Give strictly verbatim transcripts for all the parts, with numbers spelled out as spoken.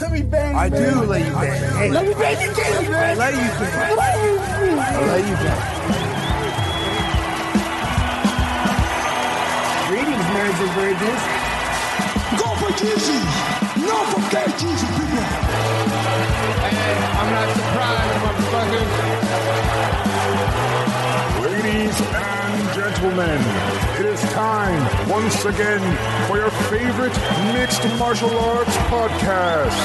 Let me bang you, I bang. do let you bang. Hey. Let me bang you, Jason. Let, let you bang. I'll let you bang. Greetings, nerds and virgins. Go for Jesus. No, forget Jesus, people. Hey, I'm not surprised, motherfucker. Ladies and gentlemen. It is time, once again, for your favorite mixed martial arts podcast.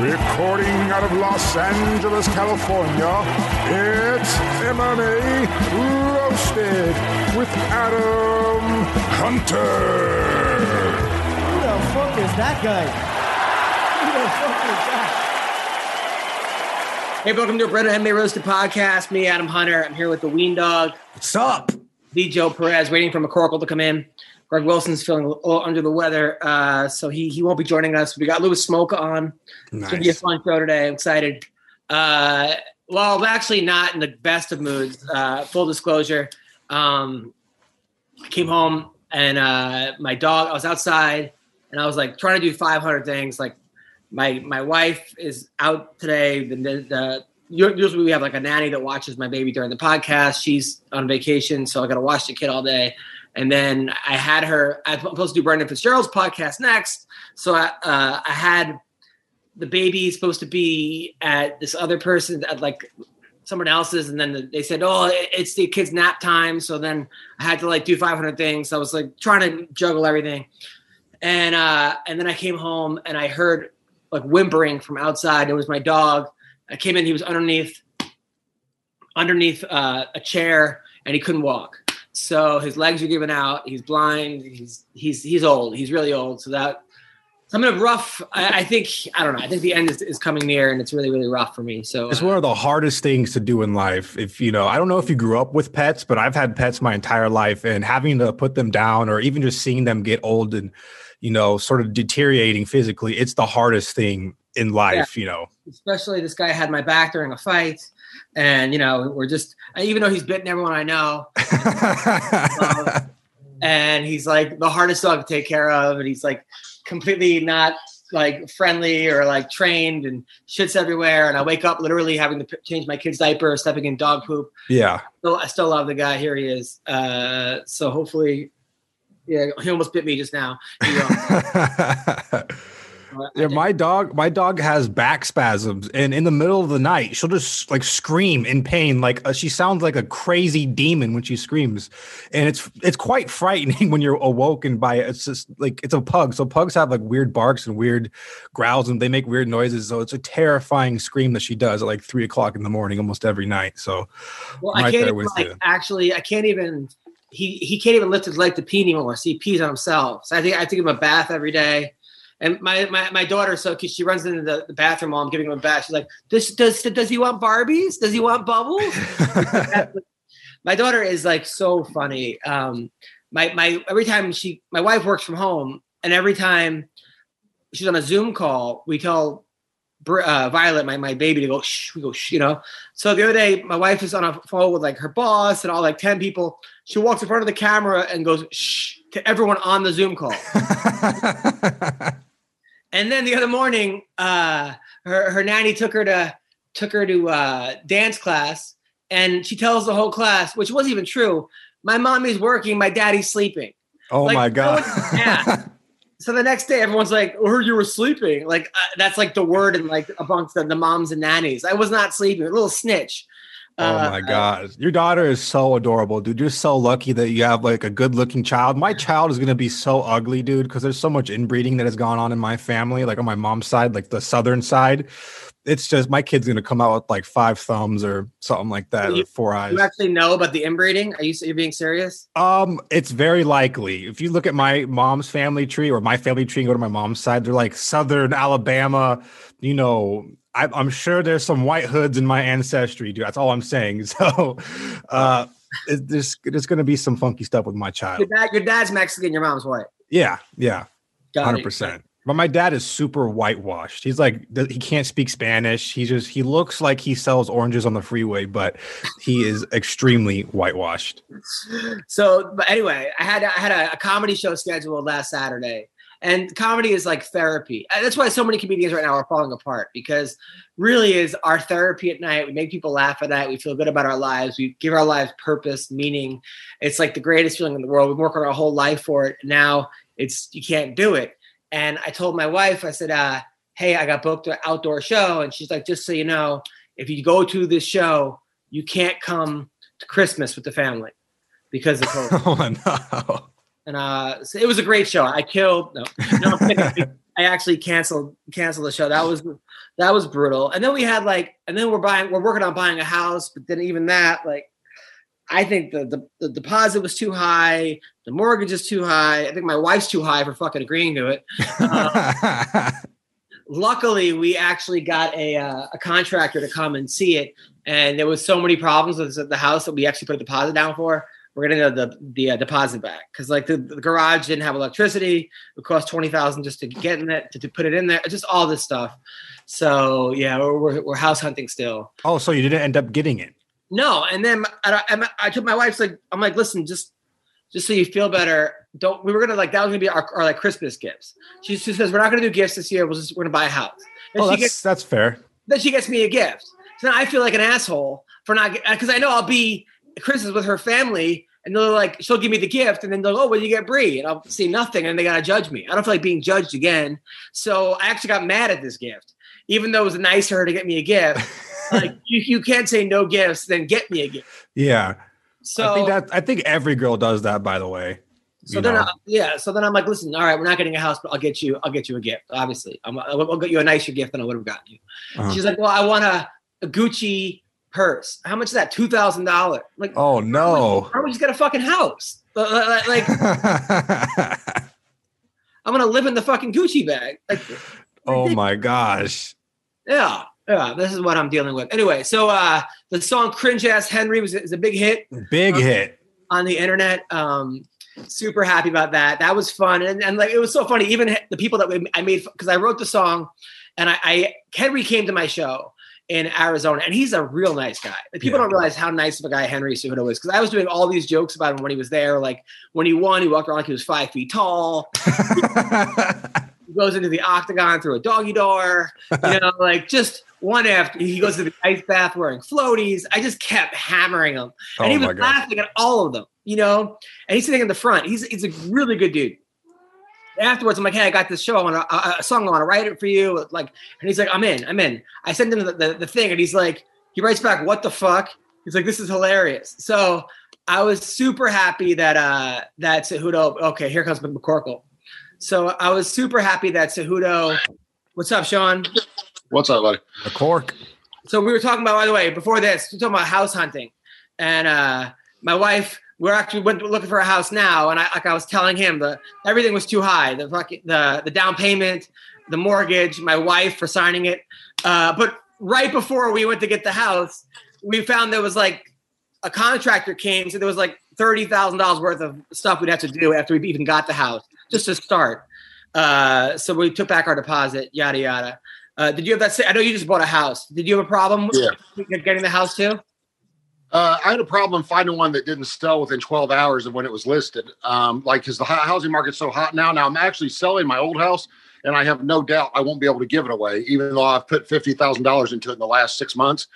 Recording out of Los Angeles, California, it's M M A Roasted with Adam Hunter. Who the fuck is that guy? Who the fuck is that? Hey, welcome to a Bread and M M A Roasted podcast. Me, Adam Hunter. I'm here with the Ween Dog. What's up? The Joe Perez, waiting for McCorkle to come in. Greg Wilson's feeling a little under the weather, uh, so he he won't be joining us. We got Louis Smolka on. Nice. It's going to be a fun show today. I'm excited. Uh, well, I'm actually not in the best of moods. Uh, full disclosure. Um, I came home, and uh, my dog, I was outside, and I was like trying to do five hundred things. Like my my wife is out today. The, the, the Usually we have like a nanny that watches my baby during the podcast. She's on vacation, so I got to watch the kid all day. And then I had her – I'm supposed to do Brendan Fitzgerald's podcast next. So I uh, I had the baby supposed to be at this other person, at like someone else's. And then they said, oh, it's the kid's nap time. So then I had to like do five hundred things. So I was like trying to juggle everything. And, uh, and then I came home and I heard like whimpering from outside. It was my dog. I came in, he was underneath underneath uh, a chair, and he couldn't walk. So his legs are giving out. He's blind. He's he's he's old. He's really old. So that I'm in a rough. I, I think I don't know. I think the end is, is coming near, and it's really really rough for me. So it's uh, one of the hardest things to do in life. If you know, I don't know if you grew up with pets, but I've had pets my entire life, and having to put them down, or even just seeing them get old and you know, sort of deteriorating physically, it's the hardest thing in life, yeah. You know. Especially this guy had my back during a fight, and you know, we're just even though he's bitten everyone I know, um, and he's like the hardest dog to take care of, and he's like completely not like friendly or like trained, and shit's everywhere. And I wake up literally having to p- change my kid's diaper, stepping in dog poop. Yeah, so I still love the guy. Here he is. Uh, so hopefully, yeah, he almost bit me just now. You know. Yeah, my dog, my dog has back spasms, and in the middle of the night, she'll just like scream in pain. Like uh, she sounds like a crazy demon when she screams, and it's it's quite frightening when you're awoken by it. It's just like it's a pug. So pugs have like weird barks and weird growls, and they make weird noises. So it's a terrifying scream that she does at like three o'clock in the morning almost every night. So well, right I can't even, like, actually. I can't even. He he can't even lift his leg to pee anymore. So he pees on himself. So I think I take him a bath every day. And my, my, my daughter, so cause she runs into the, the bathroom while I'm giving him a bath. She's like, does, does, does he want Barbies? Does he want bubbles? My daughter is like so funny. Um, my, my, every time she, my wife works from home, and every time she's on a Zoom call, we tell uh, Violet, my, my baby, to go, shh, we go, shh, you know? So the other day, my wife is on a phone with like her boss and all like ten people. She walks in front of the camera and goes, shh, to everyone on the Zoom call. And then the other morning, uh, her, her nanny took her to took her to uh, dance class, and she tells the whole class, which wasn't even true, my mommy's working, my daddy's sleeping. Oh, like, my God. No. So the next day, everyone's like, oh, you were sleeping. Like, uh, that's like the word in like amongst the, the moms and nannies. I was not sleeping. A little snitch. Oh my uh, God. Your daughter is so adorable, dude. You're so lucky that you have like a good looking child. My child is going to be so ugly, dude, because there's so much inbreeding that has gone on in my family, like on my mom's side, like the Southern side. It's just my kid's going to come out with like five thumbs or something like that. You, or four eyes. You actually know about the inbreeding? Are you you're being serious? Um, it's very likely. If you look at my mom's family tree or my family tree and go to my mom's side, they're like Southern Alabama, you know, I, I'm sure there's some white hoods in my ancestry, dude. That's all I'm saying. So uh, it, there's, there's going to be some funky stuff with my child. Your, dad, your dad's Mexican, your mom's white. Yeah, yeah, Got one hundred percent. It. But my dad is super whitewashed. He's like, he can't speak Spanish. He just, he looks like he sells oranges on the freeway, but he is extremely whitewashed. So, but anyway, I had, I had a, a comedy show scheduled last Saturday, and comedy is like therapy. That's why so many comedians right now are falling apart, because really is our therapy at night. We make people laugh at night. We feel good about our lives. We give our lives purpose, meaning. It's like the greatest feeling in the world. We work on our whole life for it. Now it's, you can't do it. And I told my wife, I said, uh, hey, I got booked an outdoor show. And she's like, just so you know, if you go to this show, you can't come to Christmas with the family because of COVID. Oh, no. And uh, so it was a great show. I killed. No, no I actually canceled canceled the show. That was that was brutal. And then we had like, and then we're buying, we're working on buying a house. But then even that, like, I think the, the, the deposit was too high. The mortgage is too high. I think my wife's too high for fucking agreeing to it. Uh, luckily, we actually got a uh, a contractor to come and see it. And there was so many problems with the house that we actually put a deposit down for. We're going to get the, the uh, deposit back. Because like the, the garage didn't have electricity. It cost twenty thousand dollars just to get in it, to, to put it in there. Just all this stuff. So yeah, we're, we're, we're house hunting still. Oh, so you didn't end up getting it. No, and then I, I, I took my wife's like, I'm like, listen, just just so you feel better. Don't we were gonna like that was gonna be our, our like Christmas gifts. She, she says we're not gonna do gifts this year. We'll just we're gonna buy a house. And oh, she that's gets, that's fair. Then she gets me a gift. So now I feel like an asshole for not because I know I'll be Christmas with her family, and they're like she'll give me the gift, and then they'll oh well you get Brie, and I'll see nothing, and they gotta judge me. I don't feel like being judged again. So I actually got mad at this gift, even though it was nice of her to get me a gift. Like you, you can't say no gifts, then get me a gift. Yeah. So I think that I think every girl does that, by the way. So then, I, yeah. So then I'm like, listen, all right, we're not getting a house, but I'll get you, I'll get you a gift. Obviously, I'm, I'll, I'll get you a nicer gift than I would have gotten you. Uh-huh. She's like, well, I want a, a Gucci purse. How much is that? Two thousand dollars. Like, oh no. How would you get a fucking house? Like, I'm gonna live in the fucking Gucci bag. Like, oh my gosh. Yeah. Yeah, this is what I'm dealing with. Anyway, so uh, the song Cringe Ass Henry was, was a big hit. Big um, hit. On the internet. Um, super happy about that. That was fun. And, and like it was so funny. Even the people that we, I made, because I wrote the song, and I, I Henry came to my show in Arizona, and he's a real nice guy. Like, people yeah. don't realize how nice of a guy Henry Cejudo is, because I was doing all these jokes about him when he was there. Like when he won, he walked around like he was five feet tall. He goes into the octagon through a doggy door. You know, like just... One after he goes to the ice bath wearing floaties. I just kept hammering him. And oh he was laughing at all of them, you know? And he's sitting in the front. He's he's a really good dude. Afterwards, I'm like, hey, I got this show. I want a, a song. I want to write it for you. Like, and he's like, I'm in. I'm in. I sent him the, the, the thing. And he's like, he writes back, what the fuck? He's like, this is hilarious. So I was super happy that uh, that Cejudo. Okay, here comes McCorkle. So I was super happy that Cejudo. What's up, Sean? What's up, buddy? A cork. So we were talking about, by the way, before this, we were talking about house hunting. And uh, my wife, we're actually went looking for a house now. And I, like I was telling him, the everything was too high. The fucking the, the down payment, the mortgage, my wife for signing it. Uh, but right before we went to get the house, we found there was like a contractor came. So there was like thirty thousand dollars worth of stuff we'd have to do after we even got the house, just to start. Uh, so we took back our deposit, yada, yada. Uh, did you have that? I know you just bought a house. Did you have a problem yeah. with getting the house too? Uh, I had a problem finding one that didn't sell within twelve hours of when it was listed. Um, like, because the housing market's so hot now. Now I'm actually selling my old house, and I have no doubt I won't be able to give it away, even though I've put fifty thousand dollars into it in the last six months.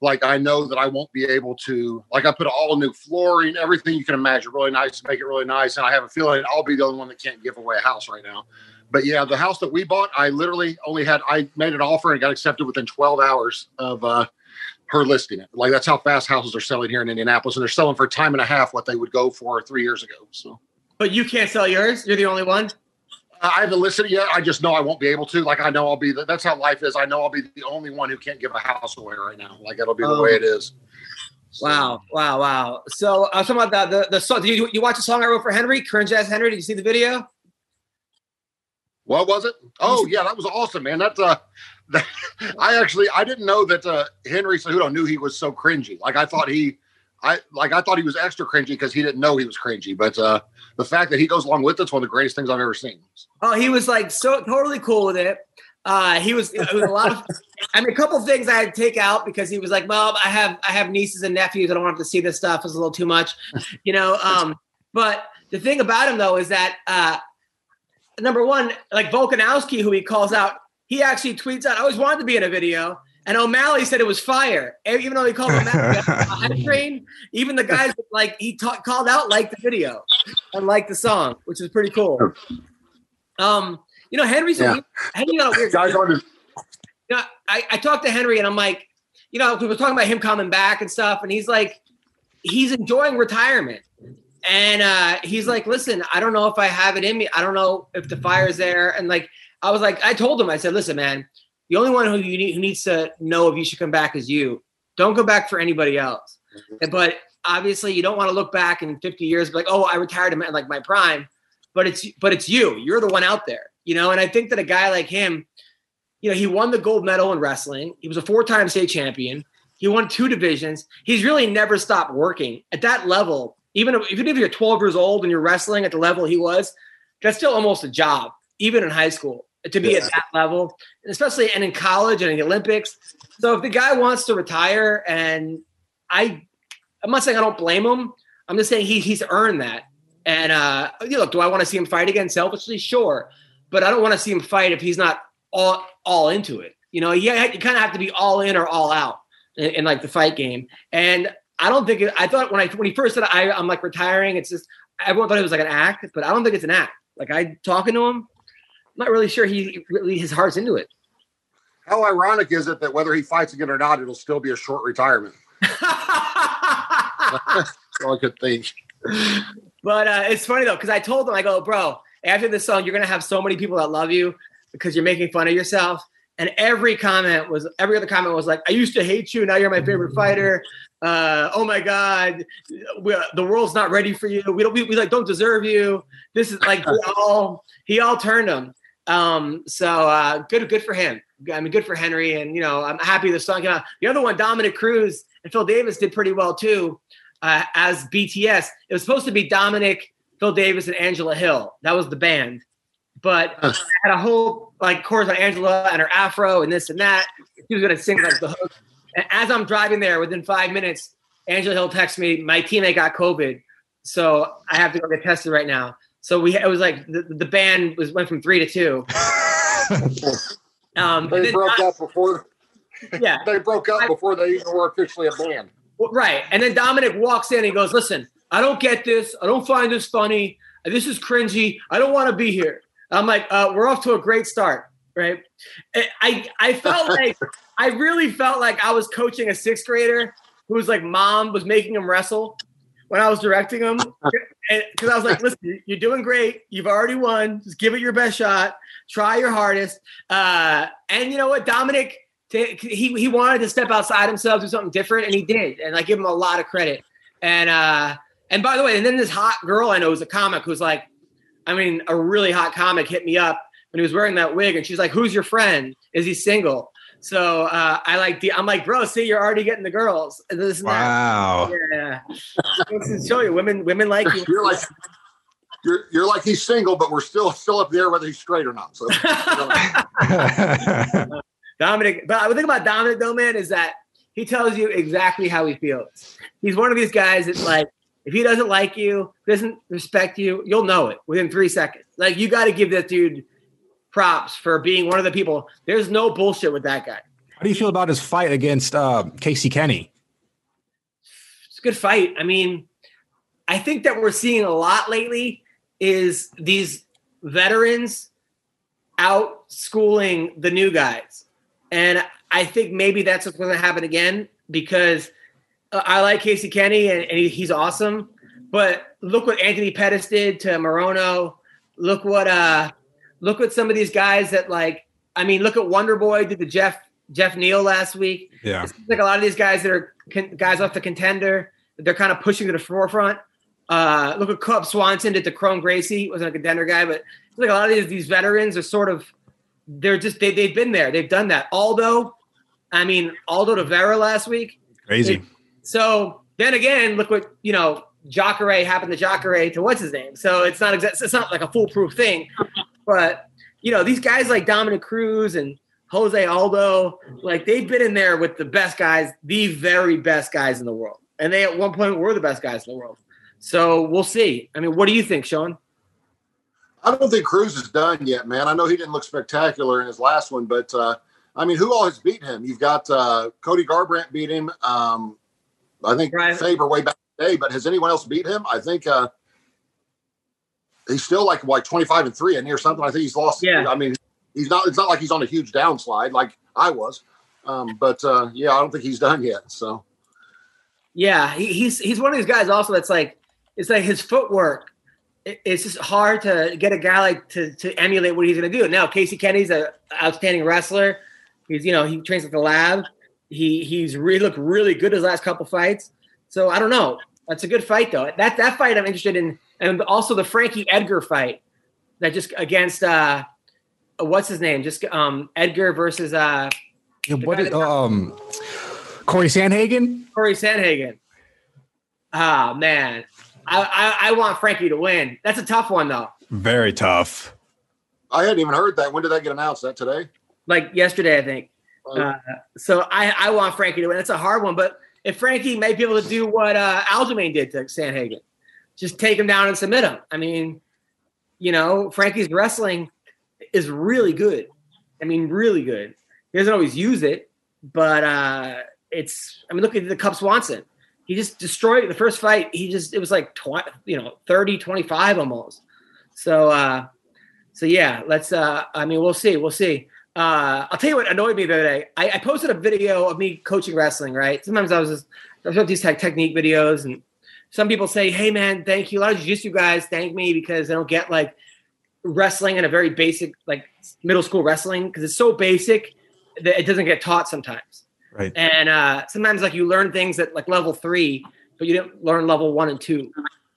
Like, I know that I won't be able to, like, I put all new flooring, everything you can imagine, really nice, make it really nice. And I have a feeling I'll be the only one that can't give away a house right now. But yeah, the house that we bought, I literally only had, I made an offer and got accepted within twelve hours of uh, her listing it. Like, that's how fast houses are selling here in Indianapolis. And they're selling for time and a half what they would go for three years ago. So, but you can't sell yours? You're the only one? I haven't listed yet. I just know I won't be able to. Like, I know I'll be, the, that's how life is. I know I'll be the only one who can't give a house away right now. Like, it'll be um, the way it is. So. Wow, wow, wow. So I was talking about the, the, the song. Did you, you watch the song I wrote for Henry? Cringe Ass Henry? Did you see the video? What was it? Oh, yeah, that was awesome, man. That's uh, that, I actually I didn't know that uh, Henry Cejudo knew he was so cringy. Like I thought he, I like I thought he was extra cringy because he didn't know he was cringy. But uh, the fact that he goes along with it's one of the greatest things I've ever seen. Oh, he was like so totally cool with it. Uh, he was, it was a lot of. I mean, a couple of things I had to take out because he was like, "Mom, I have I have nieces and nephews. I don't want them to see this stuff. It's a little too much," you know. Um, but the thing about him though is that. Uh, Number one, like Volkanovski, who he calls out, he actually tweets out, I always wanted to be in a video. And O'Malley said it was fire. Even though he called O'Malley a hype train, even the guys that, like he ta- called out liked the video and liked the song, which is pretty cool. Um, You know, Henry's yeah. Henry got a weird you know, I, I talked to Henry and I'm like, you know, we were talking about him coming back and stuff. And he's like, he's enjoying retirement. And uh, he's like, listen, I don't know if I have it in me. I don't know if the fire's there. And like, I was like, I told him, I said, listen, man, the only one who you need, who needs to know if you should come back is you. Don't go back for anybody else. But obviously, you don't want to look back in fifty years, and be like, oh, I retired in like my prime. But it's but it's you. You're the one out there, you know. And I think that a guy like him, you know, he won the gold medal in wrestling. He was a four-time state champion. He won two divisions. He's really never stopped working at that level. Even if, even if you're twelve years old and you're wrestling at the level he was, that's still almost a job, even in high school, to be yeah. at that level, and especially and in college and in the Olympics. So if the guy wants to retire, and I, I'm not saying I don't blame him. I'm just saying he he's earned that. And uh, you know, look, do I want to see him fight again selfishly? Sure. But I don't want to see him fight if he's not all all into it. You know, you, you kind of have to be all in or all out in, in like the fight game. And I don't think it, I thought when I when he first said I, I'm like retiring, it's just everyone thought it was like an act, but I don't think it's an act. Like I talking to him, I'm not really sure he really his heart's into it. How ironic is it that whether he fights again or not, it'll still be a short retirement? That's all I could think. But uh, it's funny though, because I told him, I go, bro, after this song, you're gonna have so many people that love you because you're making fun of yourself. And every comment was, every other comment was like, I used to hate you. Now you're my favorite fighter. Uh, oh my God. We, the world's not ready for you. We don't, we, we like don't deserve you. This is like, we all, he all turned him. Um, so uh, good, good for him. I mean, good for Henry. And, you know, I'm happy the song came out. The other one, Dominic Cruz and Phil Davis did pretty well too uh, as B T S. It was supposed to be Dominic, Phil Davis, and Angela Hill. That was the band. But I had a whole like chorus on Angela and her afro and this and that. She was going to sing like the hook. And as I'm driving there, within five minutes, Angela Hill texts me, my teammate got COVID, so I have to go get tested right now. So we it was like the, the band was went from three to two. um, they broke I, up before. Yeah, they broke up I, before they even were officially a band. Right, and then Dominic walks in and he goes, "Listen, I don't get this. I don't find this funny. This is cringy. I don't want to be here." I'm like, uh, we're off to a great start, right? I I felt like, I really felt like I was coaching a sixth grader whose like mom was making him wrestle when I was directing him. Because I was like, listen, you're doing great. You've already won. Just give it your best shot. Try your hardest. Uh, and you know what? Dominic, t- he, he wanted to step outside himself, do something different, and he did. And I give him a lot of credit. And, uh, and by the way, and then this hot girl I know who's a comic who's like, I mean, a really hot comic hit me up when he was wearing that wig, and she's like, "Who's your friend? Is he single?" So uh, I like the. I'm like, "Bro, see, you're already getting the girls." And this and wow. That. Yeah. Show you women. Women like you. You're like, you're, you're like he's single, but we're still still up there whether he's straight or not. So Dominic, but the thing about Dominic though, man, is that he tells you exactly how he feels. He's one of these guys that like. If he doesn't like you, doesn't respect you, you'll know it within three seconds. Like, you got to give that dude props for being one of the people. There's no bullshit with that guy. How do you feel about his fight against uh, Casey Kenny? It's a good fight. I mean, I think that we're seeing a lot lately is these veterans out schooling the new guys. And I think maybe that's what's going to happen again because – I like Casey Kenny, and, and he, he's awesome. But look what Anthony Pettis did to Morono. Look what uh, look what some of these guys that like. I mean, look at Wonderboy did the Jeff Jeff Neal last week. Yeah, it seems like a lot of these guys that are con- guys off the contender, they're kind of pushing to the forefront. Uh, look at Cub Swanson did to Crone Gracie. He wasn't like a contender guy, but it's like a lot of these, these veterans are sort of, they're just, they, they've been there. They've done that. Aldo, I mean, Aldo to Vera last week. Crazy. It, so then again, look what, you know, Jacare happened to Jacare to what's his name. So it's not exact. It's not like a foolproof thing, but you know, these guys like Dominic Cruz and Jose Aldo, like they've been in there with the best guys, the very best guys in the world. And they at one point were the best guys in the world. So we'll see. I mean, what do you think, Sean? I don't think Cruz is done yet, man. I know he didn't look spectacular in his last one, but, uh, I mean, who all has beaten him? You've got uh, Cody Garbrandt beat him. Um, I think right. Faber way back today, but has anyone else beat him? I think uh, he's still like, like twenty-five and three in here or something. I think he's lost. Yeah. I mean, he's not. It's not like he's on a huge downslide like I was. Um, but, uh, yeah, I don't think he's done yet, so. Yeah, he, he's he's one of these guys also that's like, it's like his footwork. It's just hard to get a guy like to, to emulate what he's going to do. Now, Casey Kenny's an outstanding wrestler. He's, you know, he trains at the lab. He he's really looked really good his last couple fights. So I don't know. That's a good fight though. That that fight I'm interested in, and also the Frankie Edgar fight that just against uh, what's his name? Just um, Edgar versus uh, yeah, what is, um, Corey Sandhagen. Corey Sandhagen. Ah, oh, man. I, I, I want Frankie to win. That's a tough one, though. Very tough. I hadn't even heard that. When did that get announced? That today? Like yesterday, I think. Um, uh, so I, I want Frankie to win. That's a hard one. But if Frankie may be able to do what uh, Aljamain did to Sandhagen, just take him down and submit him. I mean, you know, Frankie's wrestling is really good. I mean, really good. He doesn't always use it, but uh, it's – I mean, look at the Cub Swanson. He just destroyed the first fight. He just, it was like, twenty, you know, thirty, twenty-five almost. So, uh, so yeah, let's, uh, I mean, we'll see. We'll see. Uh, I'll tell you what annoyed me the other day. I, I posted a video of me coaching wrestling, right? Sometimes I was just, I showed these like, technique videos, and some people say, hey man, thank you. A lot of jiu-jitsu guys thank me because they don't get like wrestling in a very basic, like middle school wrestling. Cause it's so basic that it doesn't get taught sometimes. Right. And uh, sometimes, like, you learn things at, like, level three, but you didn't learn level one and two.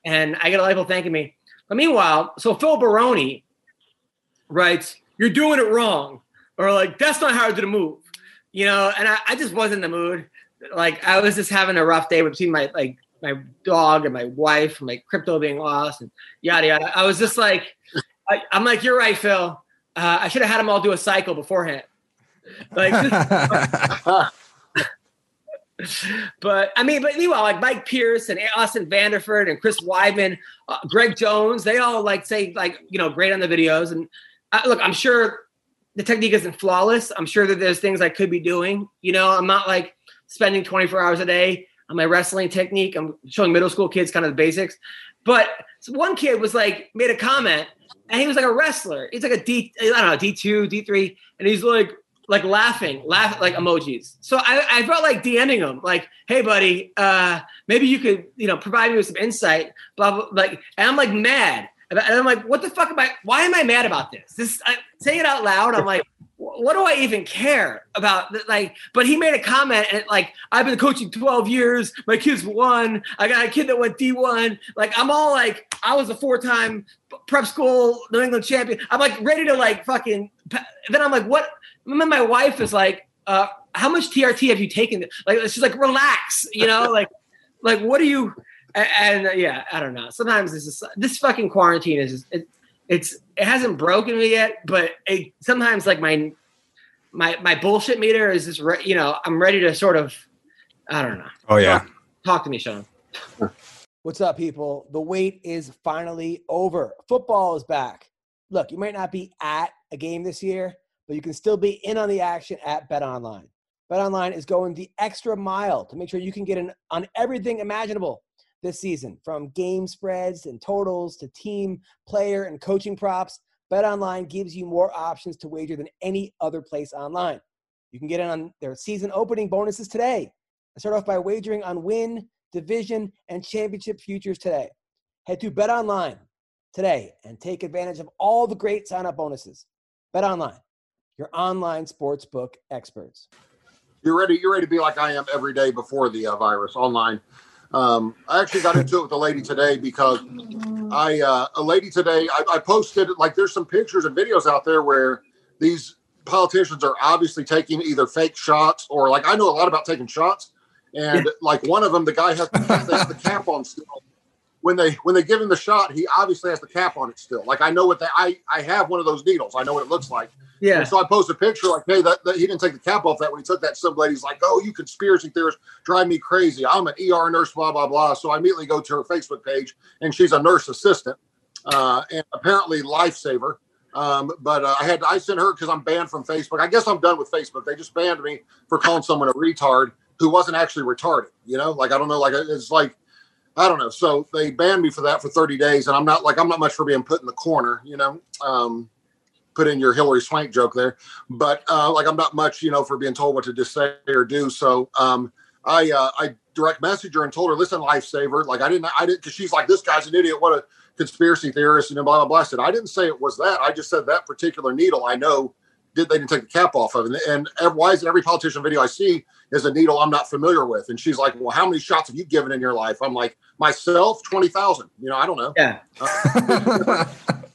And I get a lot of people thanking me. But meanwhile, so Phil Baroni writes, you're doing it wrong. Or, like, that's not how I did a move. You know, and I, I just wasn't in the mood. Like, I was just having a rough day between my, like, my dog and my wife and my crypto being lost and yada, yada. I was just like, I, I'm like, you're right, Phil. Uh, I should have had them all do a cycle beforehand. Like, just, But I mean, but meanwhile, like Mike Pierce and Austin Vanderford and Chris Weidman, uh, Greg Jones, they all like say like, you know, great on the videos. And I, look, I'm sure the technique isn't flawless. I'm sure that there's things I could be doing. You know, I'm not like spending twenty-four hours a day on my wrestling technique. I'm showing middle school kids kind of the basics. But one kid was like, made a comment, and he was like a wrestler. He's like a D, I don't know, D two, D three. And he's like, like laughing, laugh like emojis. So I, I felt like DMing him, like, "Hey, buddy, uh, maybe you could, you know, provide me with some insight." Blah blah. Like, and I'm like mad, and I'm like, "What the fuck am I? Why am I mad about this?" This I, saying it out loud. I'm like, "What do I even care about?" Like, but he made a comment, and like, I've been coaching twelve years. My kid's won. I got a kid that went D one. Like, I'm all like, I was a four-time prep school New England champion. I'm like ready to like fucking. Then I'm like, what? And then my wife is like, uh, how much T R T have you taken? Like, she's like, relax, you know, like, like, what are you? And, and uh, yeah, I don't know. Sometimes this is, this fucking quarantine is, just, it, it's, it hasn't broken me yet, but it, sometimes like my, my, my bullshit meter is just, re- you know, I'm ready to sort of, I don't know. Oh yeah. Talk, talk to me, Sean. What's up, people? The wait is finally over. Football is back. Look, you might not be at a game this year, but you can still be in on the action at BetOnline. BetOnline is going the extra mile to make sure you can get in on everything imaginable this season, from game spreads and totals to team, player, and coaching props. BetOnline gives you more options to wager than any other place online. You can get in on their season opening bonuses today. I start off by wagering on win, division, and championship futures today. Head to BetOnline today and take advantage of all the great sign-up bonuses. BetOnline. Your online sportsbook experts. You're ready. You're ready to be like I am every day before the uh, virus online. Um, I actually got into it with a lady today because I, uh, a lady today, I, I posted, like, there's some pictures and videos out there where these politicians are obviously taking either fake shots or, like, I know a lot about taking shots. And like one of them, the guy has the, has the cap on still. When they, when they give him the shot, he obviously has the cap on it still. Like, I know what that, I, I have one of those needles. I know what it looks like. Yeah. And so I post a picture like, hey, that, that he didn't take the cap off that when he took that. Some lady's like, oh, you conspiracy theorists drive me crazy. I'm an E R nurse, blah, blah, blah. So I immediately go to her Facebook page, and she's a nurse assistant uh, and apparently lifesaver. Um, but uh, I had, I sent her, because I'm banned from Facebook. I guess I'm done with Facebook. They just banned me for calling someone a retard who wasn't actually retarded. You know, like, I don't know. Like, it's like, I don't know. So they banned me for that for thirty days. And I'm not like, I'm not much for being put in the corner, you know, um, put in your Hillary Swank joke there, but, uh, like, I'm not much, you know, for being told what to just say or do. So, um, I, uh, I direct messaged her and told her, listen, lifesaver. Like, I didn't, I didn't, cause she's like, this guy's an idiot. What a conspiracy theorist. And blah, blah, blah. I said, I didn't say it was that. I just said that particular needle, I know, did, they didn't take the cap off of it. And, and why is it every politician video I see is a needle I'm not familiar with? And she's like, well, how many shots have you given in your life? I'm like, myself, twenty thousand, you know, I don't know. Yeah. Uh,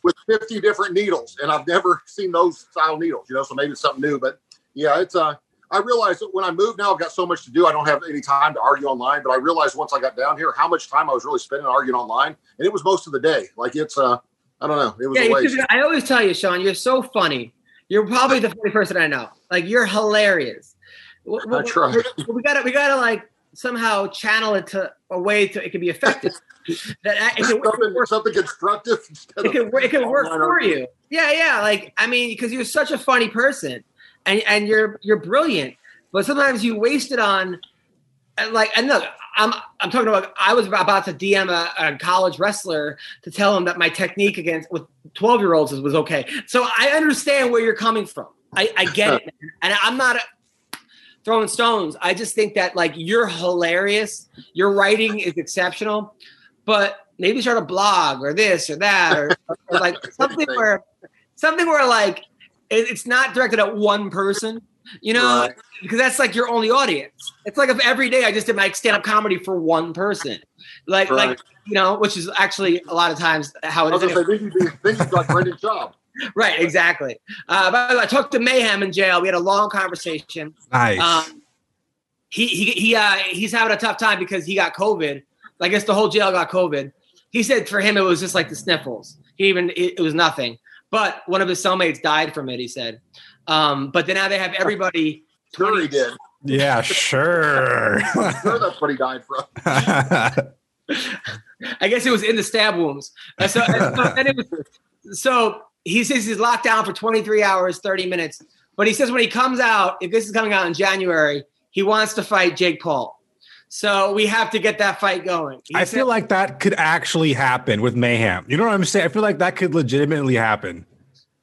with fifty different needles, and I've never seen those style needles, you know, so maybe it's something new. But yeah, it's uh I realized that when I moved now, I've got so much to do. I don't have any time to argue online, but I realized once I got down here how much time I was really spending arguing online, and it was most of the day. Like, it's uh I don't know. It was yeah, a waste. I always tell you, Sean, you're so funny. You're probably the funny person I know. Like, you're hilarious. I try. We gotta we gotta like somehow channel it to a way to it can be effective. That it can work, something, work, something constructive. It can, it can work for you. Yeah, yeah. Like, I mean, because you're such a funny person, and and you're you're brilliant. But sometimes you waste it on, and like, and look, I'm I'm talking about. I was about to D M a, a college wrestler to tell him that my technique against with twelve year olds was okay. So I understand where you're coming from. I, I get it, man. And I'm not. A, throwing stones. I just think that, like, you're hilarious. Your writing is exceptional, but maybe start a blog or this or that, or, or like something where, something where like it, it's not directed at one person, you know, right. Because that's like your only audience. It's like if every day I just did my stand-up comedy for one person, like, right. Like, you know, which is actually a lot of times how it is. I was gonna say, this is like Brendan's job. Right, exactly. Uh, but I talked to Mayhem in jail. We had a long conversation. Nice. Um, he he he. Uh, he's having a tough time because he got COVID. I guess the whole jail got COVID. He said for him it was just like the sniffles. He even it, it was nothing. But one of his cellmates died from it. He said. Um, but then now they have everybody. Sure he did. Yeah, sure. Sure, that's what he died from. I guess it was in the stab wounds. Uh, so and, uh, and it was so. He says he's locked down for twenty-three hours, thirty minutes. But he says when he comes out, if this is coming out in January, he wants to fight Jake Paul. So we have to get that fight going. He I said, feel like that could actually happen with Mayhem. You know what I'm saying? I feel like that could legitimately happen.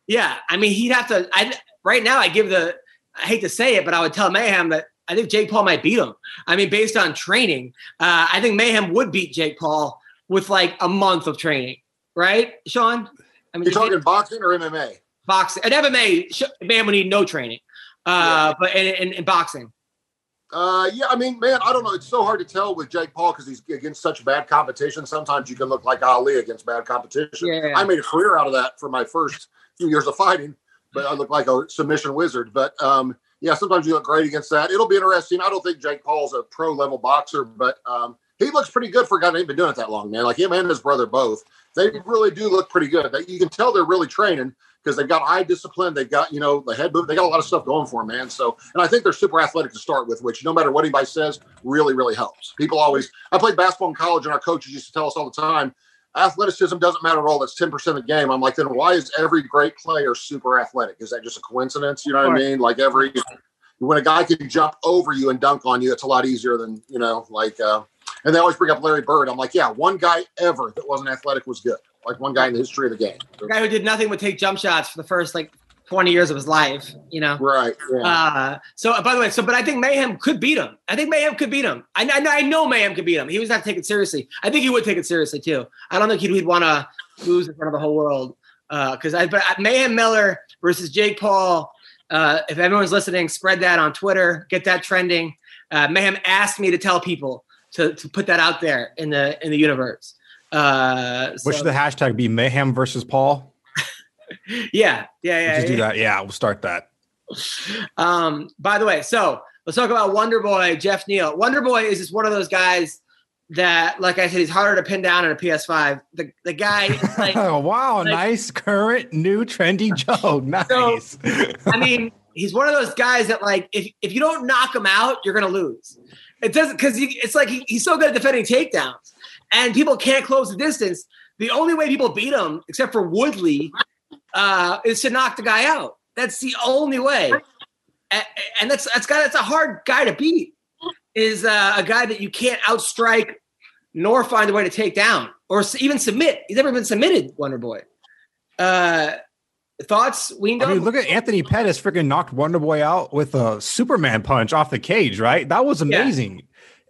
Yeah. I mean, he'd have to. I, right now, I give the – I hate to say it, but I would tell Mayhem that I think Jake Paul might beat him. I mean, based on training, uh, I think Mayhem would beat Jake Paul with like a month of training. Right, Sean? I mean, you're talking did, boxing or M M A? Boxing. And M M A, man, we need no training. Uh, yeah. But in, in, in boxing. Uh, yeah, I mean, man, I don't know. It's so hard to tell with Jake Paul because he's against such bad competition. Sometimes you can look like Ali against bad competition. Yeah. I made a career out of that for my first few years of fighting, but I look like a submission wizard. But, um, yeah, sometimes you look great against that. It'll be interesting. I don't think Jake Paul's a pro-level boxer, but um, he looks pretty good for a guy that ain't been doing it that long, man. Like him and his brother both. They really do look pretty good. You can tell they're really training because they've got eye discipline. They've got, you know, the head movement. They got a lot of stuff going for them, man. So, and I think they're super athletic to start with, which no matter what anybody says, really, really helps. People always, I played basketball in college and our coaches used to tell us all the time, athleticism doesn't matter at all. That's ten percent of the game. I'm like, then why is every great player super athletic? Is that just a coincidence? You know what I mean? Like every, when a guy can jump over you and dunk on you, it's a lot easier than, you know, like, uh, and they always bring up Larry Bird. I'm like, yeah, one guy ever that wasn't athletic was good. Like one guy in the history of the game. The guy who did nothing would take jump shots for the first like twenty years of his life, you know? Right. Yeah. Uh, so by the way, so, but I think Mayhem could beat him. I think Mayhem could beat him. I, I, I know Mayhem could beat him. He was not taking it seriously. I think he would take it seriously too. I don't think he'd, he'd want to lose in front of the whole world. Uh, Cause I, but Mayhem Miller versus Jake Paul. Uh, if everyone's listening, spread that on Twitter, get that trending. Uh, Mayhem asked me to tell people to to put that out there in the in the universe. Uh, so. What should the hashtag be? Mayhem versus Paul? yeah, yeah, yeah. We'll just yeah. do that. Yeah, we'll start that. Um, by the way, so let's talk about Wonderboy, Jeff Neal. Wonderboy is just one of those guys that, like I said, he's harder to pin down on a P S five. The the guy is like, oh, wow, like, nice current, new, trendy joke. Nice. So, I mean, he's one of those guys that, like, if if you don't knock him out, you're gonna lose. It doesn't because it's like he, he's so good at defending takedowns, and people can't close the distance. The only way people beat him, except for Woodley, uh, is to knock the guy out. That's the only way, and, and that's that's got that's a hard guy to beat. Is uh, a guy that you can't outstrike, nor find a way to take down, or even submit. He's never been submitted, Wonderboy. Uh, Thoughts? We know. I mean, look at Anthony Pettis freaking knocked Wonderboy out with a Superman punch off the cage, right? That was amazing. Yeah.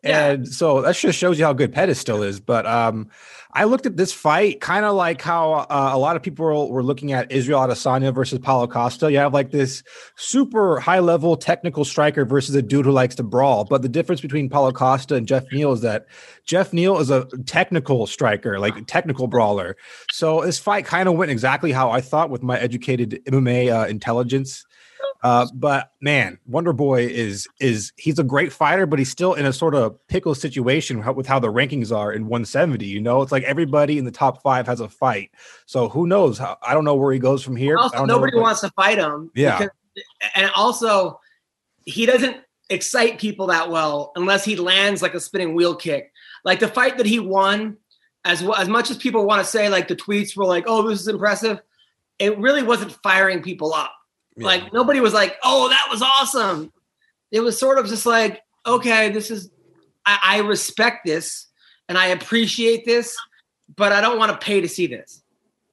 And yeah. so that just shows you how good Pettis still is. But um, I looked at this fight kind of like how uh, a lot of people were looking at Israel Adesanya versus Paulo Costa. You have like this super high level technical striker versus a dude who likes to brawl. But the difference between Paulo Costa and Jeff Neal is that Jeff Neal is a technical striker, like a technical brawler. So this fight kind of went exactly how I thought with my educated M M A uh, intelligence. Uh, but man, Wonderboy is, is he's a great fighter, but he's still in a sort of pickle situation with how the rankings are in one seventy. You know, it's like everybody in the top five has a fight. So who knows? How, I don't know where he goes from here. Also, I don't nobody know wants to fight him. Yeah. Because, and also, he doesn't excite people that well unless he lands like a spinning wheel kick. Like the fight that he won, as well, as much as people want to say, like the tweets were like, oh, this is impressive. It really wasn't firing people up. Yeah. Like nobody was like, oh, that was awesome. It was sort of just like, okay, this is, I, I respect this and I appreciate this, but I don't want to pay to see this.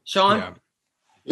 Sean? Yeah,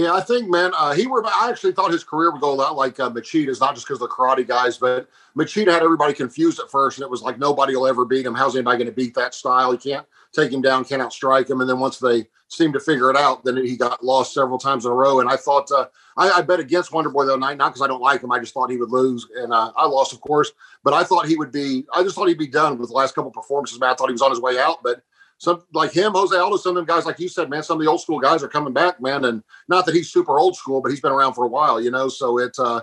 yeah I think, man, uh, he were, I actually thought his career would go a lot like uh, Machida's, not just because of the karate guys, but Machida had everybody confused at first and it was like, nobody will ever beat him. How's anybody going to beat that style? He can't take him down, can't outstrike him. And then once they seemed to figure it out, then he got lost several times in a row. And I thought, uh, I, I bet against Wonderboy the other night, not because I don't like him. I just thought he would lose. And uh, I lost, of course. But I thought he would be, I just thought he'd be done with the last couple of performances. Man, I thought he was on his way out. But some like him, Jose Aldo, some of them guys, like you said, man, some of the old school guys are coming back, man. And not that he's super old school, but he's been around for a while, you know. So it's, uh,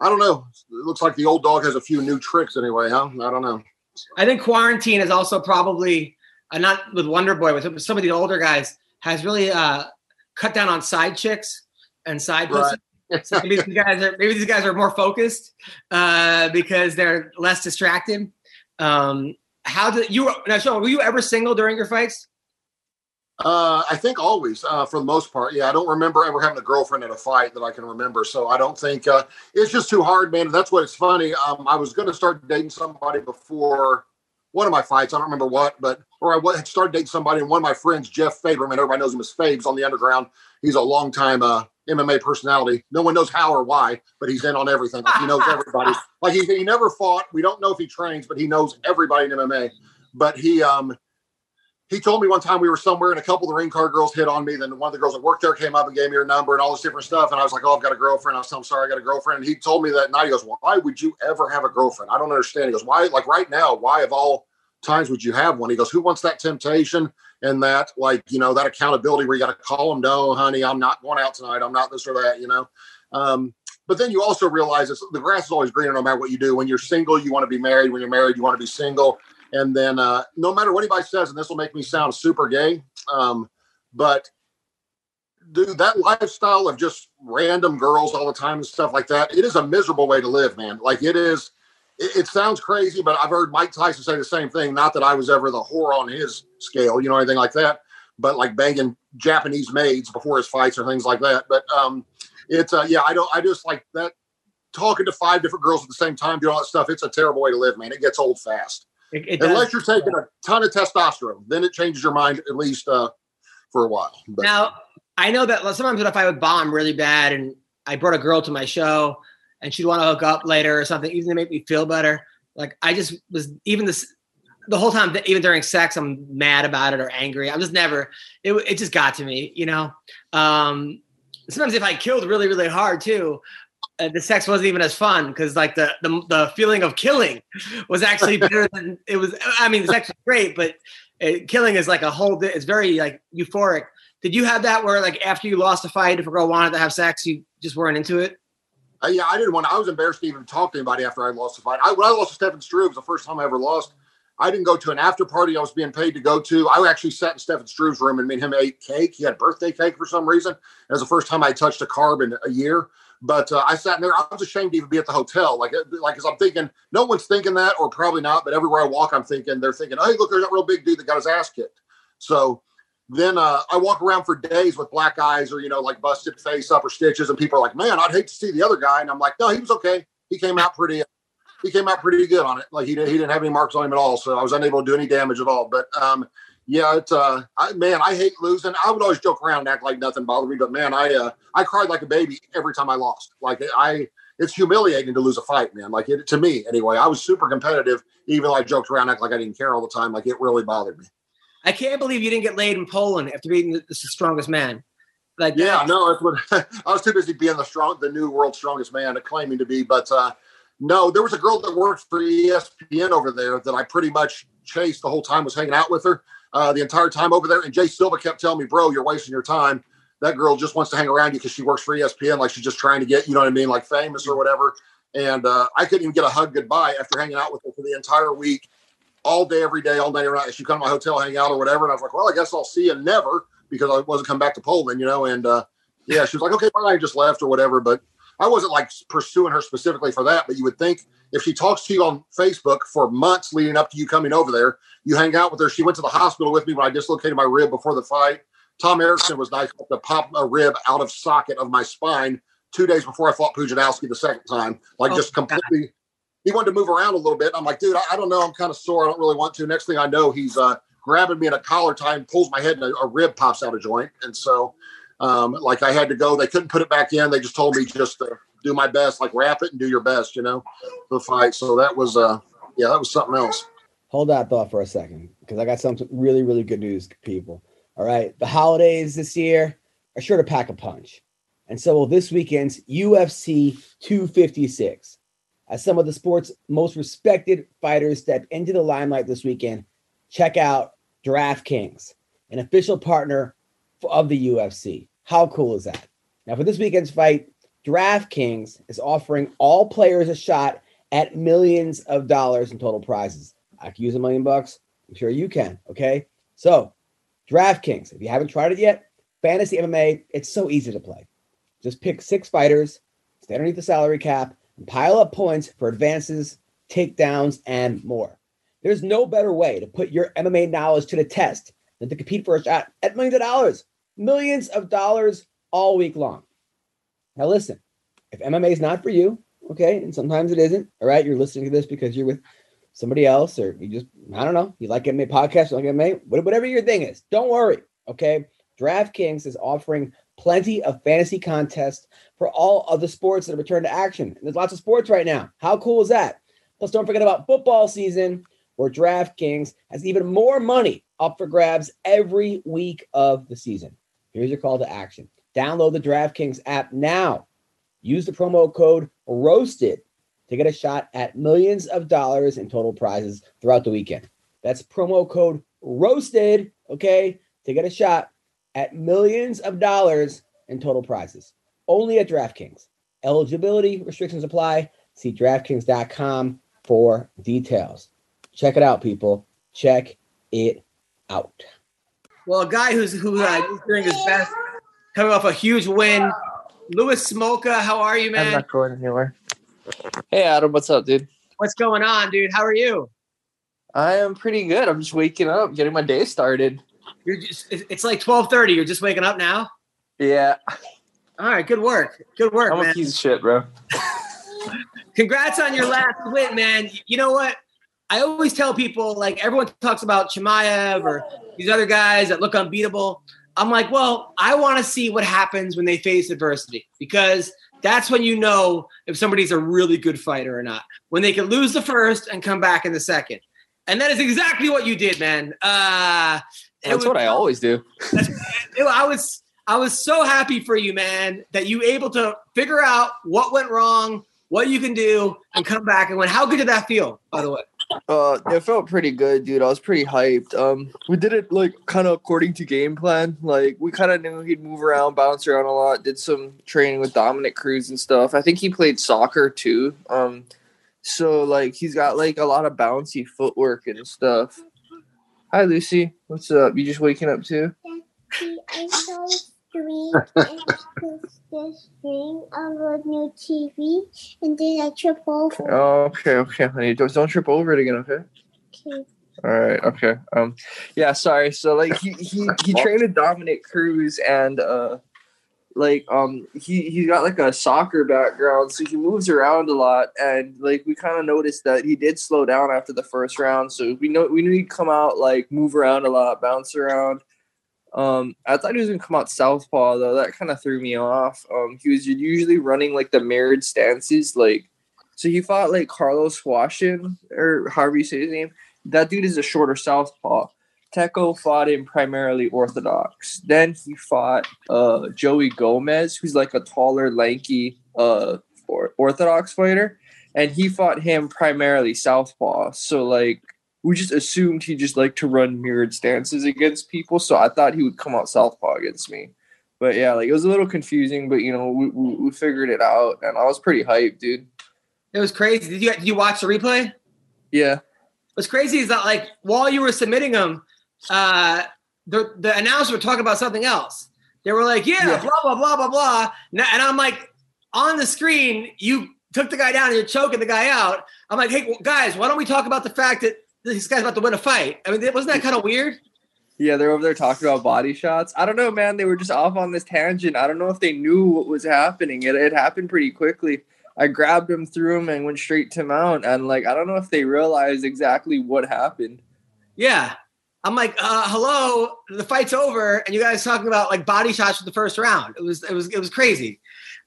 I don't know. It looks like the old dog has a few new tricks anyway, huh? I don't know. I think quarantine is also probably, uh, not with Wonderboy, but some of the older guys, has really uh, cut down on side chicks and side pussy. Right. So maybe these guys are maybe these guys are more focused uh, because they're less distracted. Um, how did you now, Sean? Were you ever single during your fights? Uh, I think always, uh, for the most part. Yeah, I don't remember ever having a girlfriend at a fight that I can remember. So I don't think uh, it's just too hard, man. That's what's funny. Um, I was going to start dating somebody before one of my fights, I don't remember what, but, or I had started dating somebody, and one of my friends, Jeff Faber, I mean, everybody knows him as Faves on the underground. He's a longtime uh, M M A personality. No one knows how or why, but he's in on everything. Like, he knows everybody. Like he, he never fought. We don't know if he trains, but he knows everybody in M M A. But he, um, he told me one time we were somewhere and a couple of the ring card girls hit on me. Then one of the girls that worked there came up and gave me her number and all this different stuff. And I was like, oh, I've got a girlfriend. I was telling him, sorry, I got a girlfriend. And he told me that night, he goes, why would you ever have a girlfriend? I don't understand. He goes, why, like right now, why of all times would you have one? He goes, who wants that temptation and that, like, you know, that accountability where you got to call him, no, honey, I'm not going out tonight. I'm not this or that, you know? Um, But then you also realize it's, the grass is always greener no matter what you do. When you're single, you want to be married. When you're married, you want to be single. And then uh, no matter what anybody says, and this will make me sound super gay, um, but dude, that lifestyle of just random girls all the time and stuff like that, it is a miserable way to live, man. Like it is, it, it sounds crazy, but I've heard Mike Tyson say the same thing. Not that I was ever the whore on his scale, you know, anything like that, but like banging Japanese maids before his fights or things like that. But um, it's, uh, yeah, I don't, I just like that, talking to five different girls at the same time, doing all that stuff. It's a terrible way to live, man. It gets old fast. It, it Unless does. You're taking a ton of testosterone, then it changes your mind at least uh, for a while. But. Now, I know that sometimes if I would bomb really bad and I brought a girl to my show and she'd want to hook up later or something, even to make me feel better, like I just was even this the whole time, even during sex, I'm mad about it or angry. I was never, it, it just got to me, you know. Um, sometimes if I killed really, really hard too, uh, the sex wasn't even as fun because like the, the the feeling of killing was actually better than it was. I mean, the sex was great, but it, killing is like a whole. It's very like euphoric. Did you have that where like after you lost a fight, if a girl wanted to have sex, you just weren't into it? Uh, yeah, I didn't want to. I was embarrassed to even talk to anybody after I lost the fight. I, when I lost to Stephen Struve, it was the first time I ever lost. I didn't go to an after party I was being paid to go to. I actually sat in Stephen Struve's room and me and him ate cake. He had birthday cake for some reason. It was the first time I touched a carb in a year. But uh, I sat in there. I was ashamed to even be at the hotel. Like, like, because I'm thinking, no one's thinking that, or probably not. But everywhere I walk, I'm thinking, they're thinking, hey, look, there's that real big dude that got his ass kicked. So then uh, I walk around for days with black eyes or, you know, like busted face up or stitches. And people are like, man, I'd hate to see the other guy. And I'm like, no, he was okay. He came out pretty He came out pretty good on it. Like he did, he didn't have any marks on him at all, so I was unable to do any damage at all. But um, yeah, it's uh, I, man, I hate losing. I would always joke around and act like nothing bothered me, but man, I uh, I cried like a baby every time I lost. Like I, it's humiliating to lose a fight, man. Like it, to me, anyway. I was super competitive, even though I joked around, act like I didn't care all the time. Like it really bothered me. I can't believe you didn't get laid in Poland after beating the, the strongest man. Like yeah, that. no, that's what, I was too busy being the strong, the new world's strongest man, claiming to be, but. Uh, No, there was a girl that worked for E S P N over there that I pretty much chased the whole time, was hanging out with her uh, the entire time over there. And Jay Silva kept telling me, bro, you're wasting your time. That girl just wants to hang around you because she works for E S P N. Like she's just trying to get, you know what I mean, like famous or whatever. And uh, I couldn't even get a hug goodbye after hanging out with her for the entire week, all day, every day, all night, every night. She'd come to my hotel, hang out or whatever. And I was like, well, I guess I'll see you never because I wasn't coming back to Poland, you know. And uh, yeah, she was like, okay, bye. I just left or whatever. But I wasn't like pursuing her specifically for that, but you would think if she talks to you on Facebook for months leading up to you coming over there, you hang out with her. She went to the hospital with me when I dislocated my rib before the fight. Tom Erickson was nice enough to pop a rib out of socket of my spine two days before I fought Pujanowski the second time. Like oh, just completely, God. He wanted to move around a little bit. I'm like, dude, I, I don't know. I'm kind of sore. I don't really want to. Next thing I know, he's uh, grabbing me in a collar tie and pulls my head and a, a rib pops out of joint. And so Um, like I had to go, they couldn't put it back in. They just told me just to do my best, like wrap it and do your best, you know, the fight. So that was, uh, yeah, that was something else. Hold that thought for a second. Cause I got some really, really good news, people. All right. The holidays this year are sure to pack a punch. And so will this weekend's U F C two fifty-six, as some of the sport's most respected fighters step into the limelight this weekend, check out DraftKings, an official partner of the U F C. How cool is that? Now for this weekend's fight, DraftKings is offering all players a shot at millions of dollars in total prizes. I could use a million bucks. I'm sure you can. Okay. So DraftKings, if you haven't tried it yet, fantasy M M A, it's so easy to play. Just pick six fighters, stay underneath the salary cap, and pile up points for advances, takedowns, and more. There's no better way to put your M M A knowledge to the test than to compete for a shot at millions of dollars. Millions of dollars all week long. Now listen, if M M A is not for you, okay, and sometimes it isn't, all right, you're listening to this because you're with somebody else or you just, I don't know, you like M M A podcasts, you like M M A, whatever your thing is, don't worry, okay? DraftKings is offering plenty of fantasy contests for all of the sports that have returned to action. And there's lots of sports right now. How cool is that? Plus, don't forget about football season, where DraftKings has even more money up for grabs every week of the season. Here's your call to action. Download the DraftKings app now. Use the promo code ROASTED to get a shot at millions of dollars in total prizes throughout the weekend. That's promo code ROASTED, okay, to get a shot at millions of dollars in total prizes. Only at DraftKings. Eligibility restrictions apply. See DraftKings dot com for details. Check it out, people. Check it out. Well, a guy who's who uh, is doing his best, coming off a huge win, Louis Smolka. How are you, man? I'm not going anywhere. Hey, Adam, what's up, dude? What's going on, dude? How are you? I am pretty good. I'm just waking up, getting my day started. You're just—it's like twelve thirty. You're just waking up now. Yeah. All right. Good work. Good work, I'm man. I'm a piece of shit, bro. Congrats on your last win, man. You know what? I always tell people, like, everyone talks about Chimaev or these other guys that look unbeatable. I'm like, well, I want to see what happens when they face adversity, because that's when you know if somebody's a really good fighter or not, when they can lose the first and come back in the second. And that is exactly what you did, man. Uh, that's was, what I always do. That's, it, I was I was so happy for you, man, that you were able to figure out what went wrong, what you can do, and come back and win. How good did that feel, by the way? Uh, it felt pretty good, dude. I was pretty hyped. Um, we did it like kind of according to game plan. Like we kind of knew he'd move around, bounce around a lot. Did some training with Dominic Cruz and stuff. I think he played soccer too. Um, so like he's got like a lot of bouncy footwork and stuff. Hi, Lucy. What's up? You just waking up too? Daddy, I saw a stream and the stream on the new T V, and then I trip over. Oh, okay, okay, honey. Don't, don't trip over it again, okay? Okay. All right, okay. Um, yeah, sorry. So like he he, he trained with Dominic Cruz, and uh, like um he he got like a soccer background, so he moves around a lot, and like we kind of noticed that he did slow down after the first round. So we know we knew he'd come out like move around a lot, bounce around. Um, I thought he was going to come out southpaw, though. That kind of threw me off. Um, he was usually running, like, the mirrored stances. Like, so he fought, like, Carlos Washington, or however you say his name. That dude is a shorter southpaw. Tecco fought him primarily orthodox. Then he fought uh, Joey Gomez, who's, like, a taller, lanky uh, or- orthodox fighter. And he fought him primarily southpaw. So, like, we just assumed he just liked to run mirrored stances against people, so I thought he would come out southpaw against me. But, yeah, like it was a little confusing, but, you know, we, we, we figured it out, and I was pretty hyped, dude. It was crazy. Did you, did you watch the replay? Yeah. What's crazy is that, like, while you were submitting them, uh, the, the announcers were talking about something else. They were like, yeah, yeah, blah, blah, blah, blah, blah. And I'm like, on the screen, you took the guy down and you're choking the guy out. I'm like, hey, guys, why don't we talk about the fact that this guy's about to win a fight? I mean, wasn't that kind of weird? Yeah, they're over there talking about body shots. I don't know, man. They were just off on this tangent. I don't know if they knew what was happening. It, it happened pretty quickly. I grabbed him, threw him, and went straight to mount. And, like, I don't know if they realized exactly what happened. Yeah. I'm like, uh, hello, the fight's over, and you guys talking about, like, body shots for the first round. It was it was, it was crazy.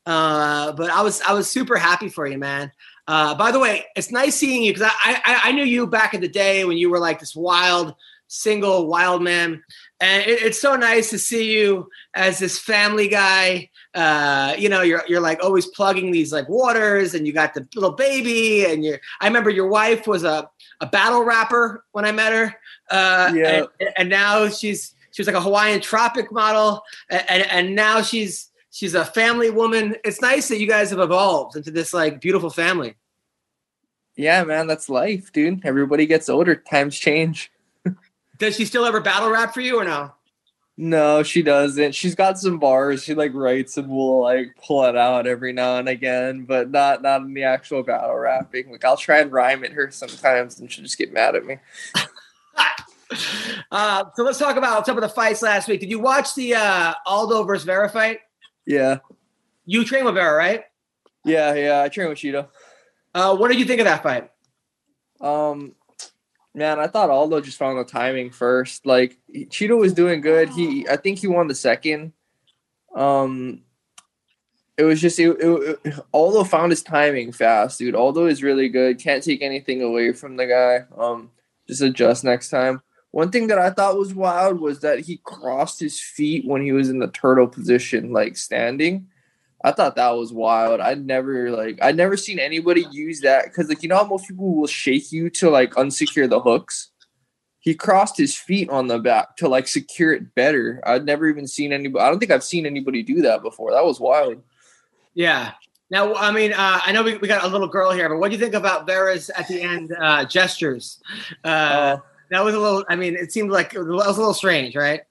Uh, but I was I was super happy for you, man. Uh, by the way, it's nice seeing you, because I, I I knew you back in the day when you were like this wild, single, wild man. And it, it's so nice to see you as this family guy. Uh, you know, you're you're like always plugging these like waters, and you got the little baby. And you I remember your wife was a, a battle rapper when I met her. Uh, yeah. and, and now she's she was like a Hawaiian Tropic model. And, and, and now she's. She's a family woman. It's nice that you guys have evolved into this like beautiful family. Yeah, man, that's life, dude. Everybody gets older. Times change. Does she still ever battle rap for you or no? No, she doesn't. She's got some bars. She like writes and will like pull it out every now and again, but not not in the actual battle rapping. Like I'll try and rhyme at her sometimes, and she'll just get mad at me. uh, so let's talk about some of the fights last week. Did you watch the uh, Aldo versus Vera fight? Yeah. You train with Vera, right? Yeah, yeah. I train with Cejudo. Uh, what did you think of that fight? Um, man, I thought Aldo just found the timing first. Like, Cejudo was doing good. He, I think he won the second. Um, it was just, it, it, it, Aldo found his timing fast, dude. Aldo is really good. Can't take anything away from the guy. Um, just adjust next time. One thing that I thought was wild was that he crossed his feet when he was in the turtle position, like standing. I thought that was wild. I'd never like I'd never seen anybody use that, because like you know how most people will shake you to like unsecure the hooks. He crossed his feet on the back to like secure it better. I'd never even seen anybody. I don't think I've seen anybody do that before. That was wild. Yeah. Now, I mean, uh, I know we, we got a little girl here, but what do you think about Vera's at the end uh, gestures? Uh, uh That was a little, I mean, it seemed like it was a little strange, right?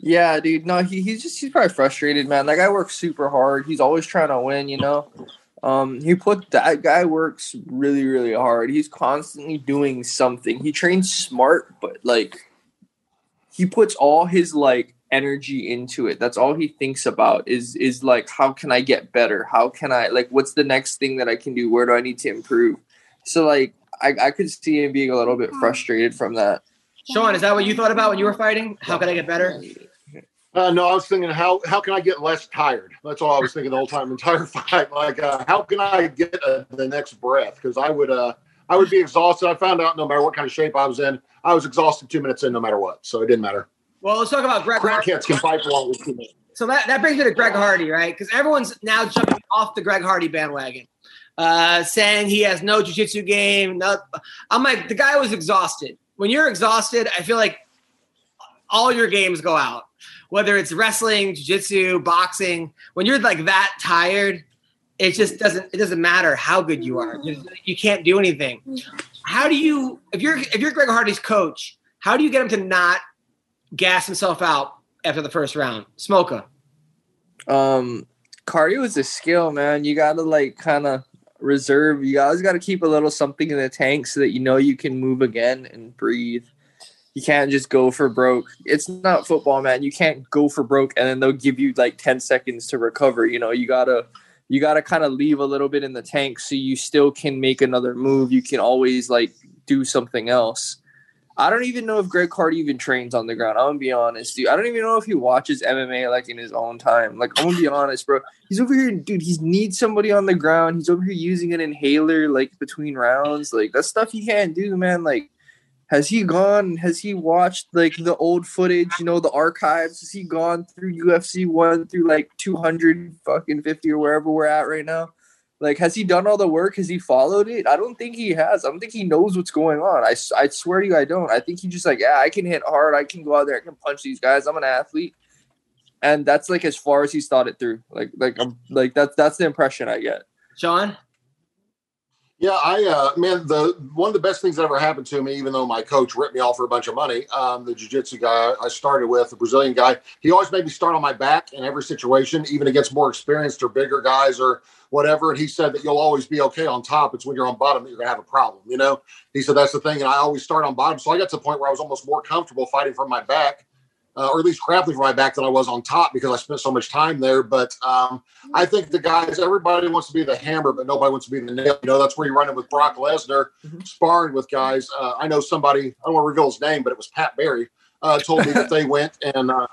Yeah, dude. No, he, he's just, he's probably frustrated, man. That guy works super hard. He's always trying to win, you know? Um, he put, that guy works really, really hard. He's constantly doing something. He trains smart, but like, he puts all his like energy into it. That's all he thinks about is, is like, how can I get better? How can I, like, what's the next thing that I can do? Where do I need to improve? So like, I, I could see him being a little bit frustrated from that. Sean, is that what you thought about when you were fighting? How can I get better? Uh, no, I was thinking, how how can I get less tired? That's all I was thinking the whole time, entire fight. Like, uh, how can I get uh, the next breath? Because I would uh, I would be exhausted. I found out no matter what kind of shape I was in, I was exhausted two minutes in no matter what. So it didn't matter. Well, let's talk about Greg. Crackheads can fight for longer than two minutes. So that, that brings me to Greg Hardy, right? Because everyone's now jumping off the Greg Hardy bandwagon, uh, saying he has no jiu-jitsu game. No, I'm like, the guy was exhausted. When you're exhausted, I feel like all your games go out, whether it's wrestling, jiu-jitsu, boxing. When you're like that tired, it just doesn't, it doesn't matter how good you are. You, you can't do anything. How do you, if you're, if you're Greg Hardy's coach, how do you get him to not gas himself out after the first round? Smolka. Um, cardio is a skill, man. You got to like kind of reserve. You always got to keep a little something in the tank so that you know you can move again and breathe. You can't just go for broke. It's not football, man. You can't go for broke and then they'll give you like ten seconds to recover. You know, you got to you got to kind of leave a little bit in the tank so you still can make another move. You can always like do something else. I don't even know if Greg Hardy even trains on the ground. I'm going to be honest, dude. I don't even know if he watches M M A, like, in his own time. Like, I'm going to be honest, bro. He's over here, dude. He needs somebody on the ground. He's over here using an inhaler, like, between rounds. Like, that's stuff he can't do, man. Like, has he gone? Has he watched, like, the old footage, you know, the archives? Has he gone through U F C one through, like, two hundred fucking fifty or wherever we're at right now? Like, has he done all the work? Has he followed it? I don't think he has. I don't think he knows what's going on. I, I swear to you, I don't. I think he's just like, yeah, I can hit hard. I can go out there. I can punch these guys. I'm an athlete. And that's, like, as far as he's thought it through. Like, like, I'm, like that, that's the impression I get. Sean? Yeah, I uh, man, the one of the best things that ever happened to me, even though my coach ripped me off for a bunch of money, um, the jiu-jitsu guy I started with, the Brazilian guy, he always made me start on my back in every situation, even against more experienced or bigger guys or whatever. And he said that you'll always be okay on top. It's when you're on bottom that you're going to have a problem, you know? He said that's the thing, and I always start on bottom. So I got to the point where I was almost more comfortable fighting from my back. Uh, or at least grappling for my back than I was on top because I spent so much time there. But um, I think the guys, everybody wants to be the hammer, but nobody wants to be the nail. You know, that's where you're running with Brock Lesnar, mm-hmm. sparring with guys. Uh, I know somebody, I don't want to reveal his name, but it was Pat Barry, uh, told me that they went and uh,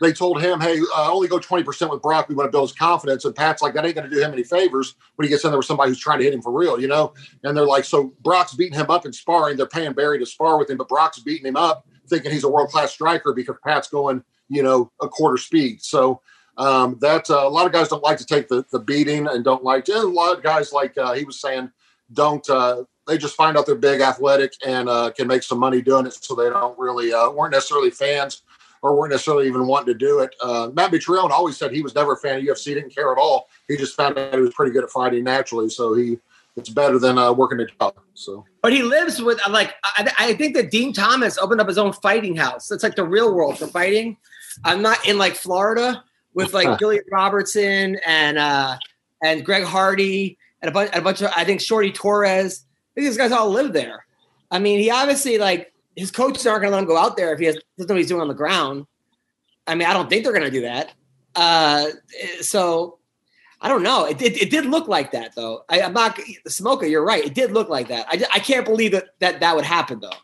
they told him, hey, uh, only go twenty percent with Brock. We want to build his confidence. And Pat's like, that ain't going to do him any favors when he gets in there with somebody who's trying to hit him for real, you know? And they're like, so Brock's beating him up in sparring. They're paying Barry to spar with him, but Brock's beating him up, thinking he's a world-class striker because Pat's going, you know, a quarter speed. So um, that's uh, a lot of guys don't like to take the, the beating and don't like to, and a lot of guys, like uh, he was saying, don't, uh, they just find out they're big, athletic, and uh, can make some money doing it. So they don't really, uh, weren't necessarily fans or weren't necessarily even wanting to do it. Uh, Matt Mitrione always said he was never a fan of U F C, didn't care at all. He just found out he was pretty good at fighting naturally. So he, it's better than uh, working a job. So, but he lives with like I, I think that Dean Thomas opened up his own fighting house. That's like the real world for fighting. I'm not in like Florida with like Jillian Robertson and uh, and Greg Hardy and a bunch, and a bunch of I think Shorty Torres. I think these guys all live there. I mean, he obviously like his coaches aren't going to let him go out there if he has, doesn't know what he's doing on the ground. I mean, I don't think they're going to do that. Uh, so. I don't know. It, it it did look like that, though. I, I'm not – Smolka, you're right. It did look like that. I, I can't believe that, that that would happen, though.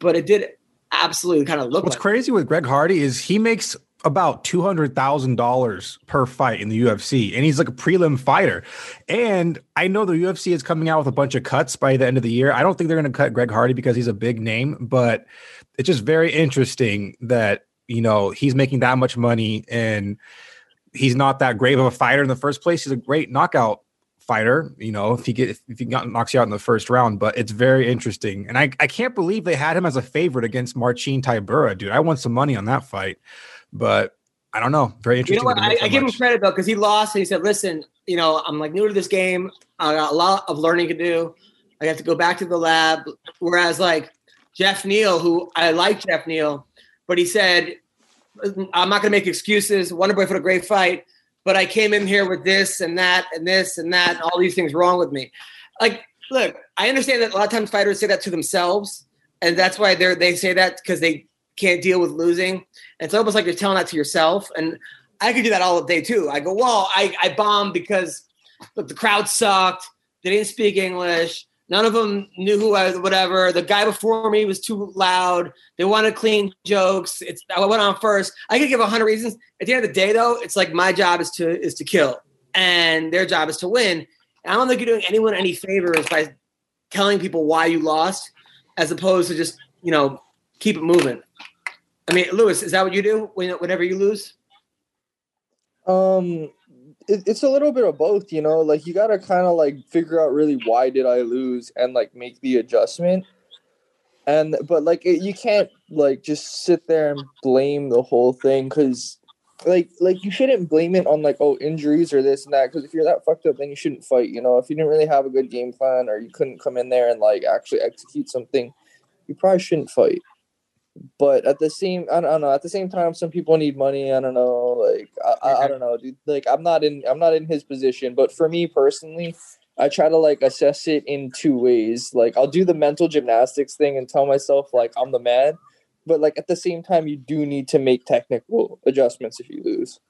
But it did absolutely kind of look What's like that. What's crazy with Greg Hardy is he makes about two hundred thousand dollars per fight in the U F C, and he's like a prelim fighter. And I know the U F C is coming out with a bunch of cuts by the end of the year. I don't think they're going to cut Greg Hardy because he's a big name, but it's just very interesting that, you know, he's making that much money and – he's not that great of a fighter in the first place. He's a great knockout fighter, you know, if he get if he knocks you out in the first round. But it's very interesting. And I, I can't believe they had him as a favorite against Marcin Tybura, dude. I want some money on that fight. But I don't know. Very interesting. You know what? I, I give him credit, though, because he lost. And he said, listen, you know, I'm like new to this game. I got a lot of learning to do. I have to go back to the lab. Whereas like Jeff Neal, who I like Jeff Neal, but he said – I'm not going to make excuses. Wonderboy for a great fight, but I came in here with this and that and this and that and all these things wrong with me. Like, look, I understand that a lot of times fighters say that to themselves, and that's why they they say that because they can't deal with losing. And it's almost like you're telling that to yourself. And I could do that all day too. I go, well, I, I bombed because look, the crowd sucked. They didn't speak English. None of them knew who I was, whatever. The guy before me was too loud. They wanted clean jokes. It's, I went on first. I could give a hundred reasons. At the end of the day, though, it's like my job is to is to kill, and their job is to win. And I don't think you're doing anyone any favors by telling people why you lost, as opposed to just, you know, keep it moving. I mean, Louis, is that what you do whenever you lose? Um, it, it's a little bit of both, you know, like you got to kind of like figure out really why did I lose and like make the adjustment. And but like it, you can't like just sit there and blame the whole thing because like like you shouldn't blame it on like, oh, injuries or this and that, because if you're that fucked up, then you shouldn't fight. You know, if you didn't really have a good game plan or you couldn't come in there and like actually execute something, you probably shouldn't fight. But at the same, I don't know. At the same time, some people need money. I don't know. Like I, I, I don't know, dude. Like I'm not in, I'm not in his position. But for me personally, I try to like assess it in two ways. Like I'll do the mental gymnastics thing and tell myself like I'm the man. But like at the same time, you do need to make technical adjustments if you lose.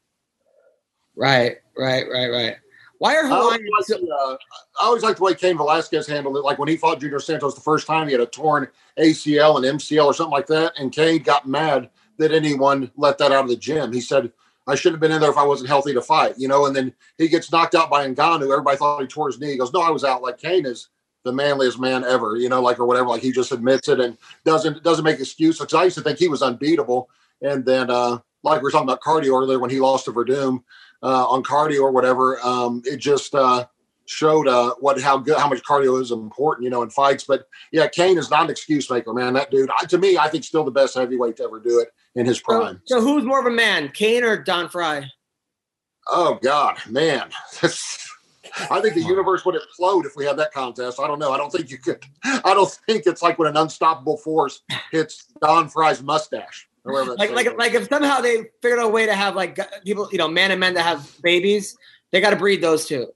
Right, right, right, right. Why are Hawaiian? I always, like the, uh, I always like the way Cain Velasquez handled it. Like when he fought Junior Santos the first time, he had a torn A C L and M C L or something like that. And Cain got mad that anyone let that out of the gym. He said, I shouldn't have been in there if I wasn't healthy to fight, you know? And then he gets knocked out by Ngannou. Everybody thought he tore his knee. He goes, no, I was out. Like Cain is the manliest man ever, you know, like, or whatever. Like he just admits it and doesn't, doesn't make excuses. Cause I used to think he was unbeatable. And then uh, like we were talking about cardio earlier when he lost to Verdum, Uh, on cardio or whatever, um, it just uh, showed uh, what how good how much cardio is important, you know, in fights. But yeah, Cain is not an excuse maker, man. That dude, I, to me, I think still the best heavyweight to ever do it in his prime. So, so who's more of a man, Cain or Don Fry? Oh God, man! I think the universe would implode if we had that contest. I don't know. I don't think you could. I don't think it's like when an unstoppable force hits Don Fry's mustache. Like, like, like, if somehow they figured out a way to have like people, you know, man and men that have babies, they got to breed those two,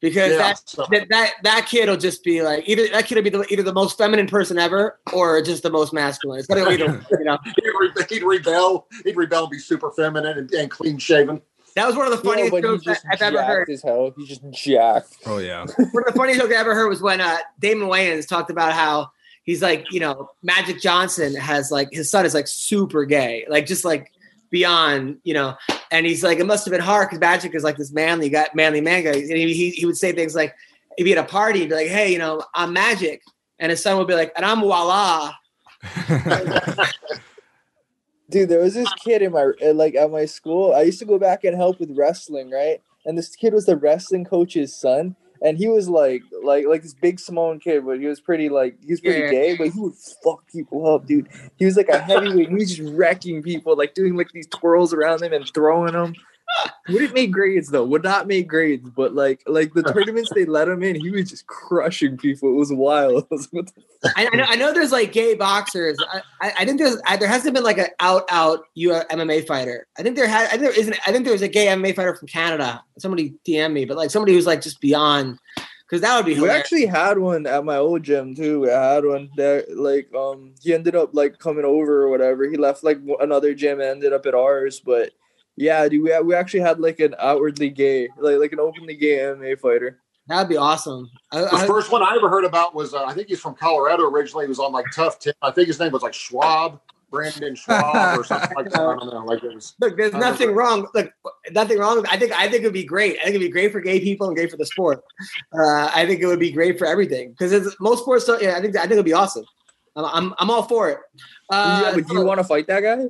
because yeah, that, so. that that that kid will just be like either that kid will be the, either the most feminine person ever or just the most masculine. It's gotta be, you know, he'd, re- he'd rebel, he'd rebel, and be super feminine and, and clean shaven. That was one of the funniest yeah, jokes that I've ever heard. As hell. He's just jacked. Oh yeah. One of the funniest jokes I ever heard was when uh, Damon Wayans talked about how. He's like, you know, Magic Johnson has like, his son is like super gay, like just like beyond, you know, and he's like, it must have been hard because Magic is like this manly guy, manly man guy. And he, he, he would say things like, if he had a party, he'd be like, hey, you know, I'm Magic. And his son would be like, and I'm Voila. Dude, there was this kid in my, like at my school. I used to go back and help with wrestling, right? And this kid was the wrestling coach's son. And he was like, like, like this big Samoan kid, but he was pretty, like, he was pretty yeah. gay, but he would fuck people up, dude. He was like a heavyweight. He was just wrecking people, like doing like these twirls around them and throwing them. Wouldn't make grades though. Would not make grades, but like, like the tournaments they let him in, he was just crushing people. It was wild. I, I know, I know. There's like gay boxers. I, I, I think there's, I, there hasn't been like an out, out U M M A fighter. I think there had, I think there isn't. I think there was a gay M M A fighter from Canada. Somebody D M me, but like somebody who's like just beyond. Because that would be. Hilarious. We actually had one at my old gym too. We had one that like, um, he ended up like coming over or whatever. He left like another gym and ended up at ours, but. Yeah, dude, we we actually had like an outwardly gay, like like an openly gay M M A fighter. That'd be awesome. I, the I, first one I ever heard about was uh, I think he's from Colorado originally. He was on like Tough Ten. I think his name was like Schwab, Brandon Schwab, or something like that. I don't know. Like it was. Look, there's nothing wrong. Look, nothing wrong. I think I think it'd be great. I think it'd be great for gay people and great for the sport. Uh, I think it would be great for everything because most sports. So, yeah, I think I think it'd be awesome. I'm I'm, I'm all for it. Uh, yeah, but do you want to fight that guy?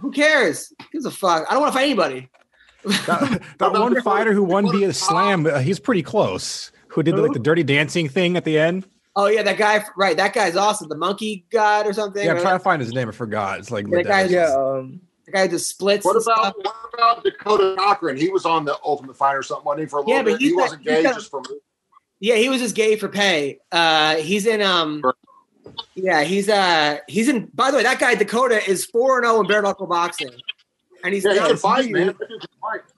Who cares? Who gives a fuck? I don't want to fight anybody. That, that one fighter who won via slam, uh, he's pretty close. Who did the, like the dirty dancing thing at the end? Oh yeah, that guy. Right, that guy's awesome. The monkey god or something. Yeah, I'm right? trying to find his name. I forgot. It's like yeah, that guy. Yeah, um, the guy just splits. What about what about Dakota Cochran? He was on the Ultimate Fighter or something. Wasn't he for a little yeah, bit? He not, wasn't gay not, just for. Yeah, he was just gay for pay. Uh, he's in. Um, for- Yeah, he's uh he's in. By the way, that guy Dakota is four and zero in bare knuckle boxing, and he's yeah, he can fight, man.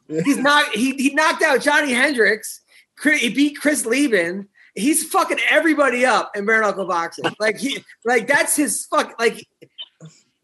He's not. He he knocked out Johnny Hendricks. He beat Chris Lieben. He's fucking everybody up in bare knuckle boxing. Like he like that's his fuck. Like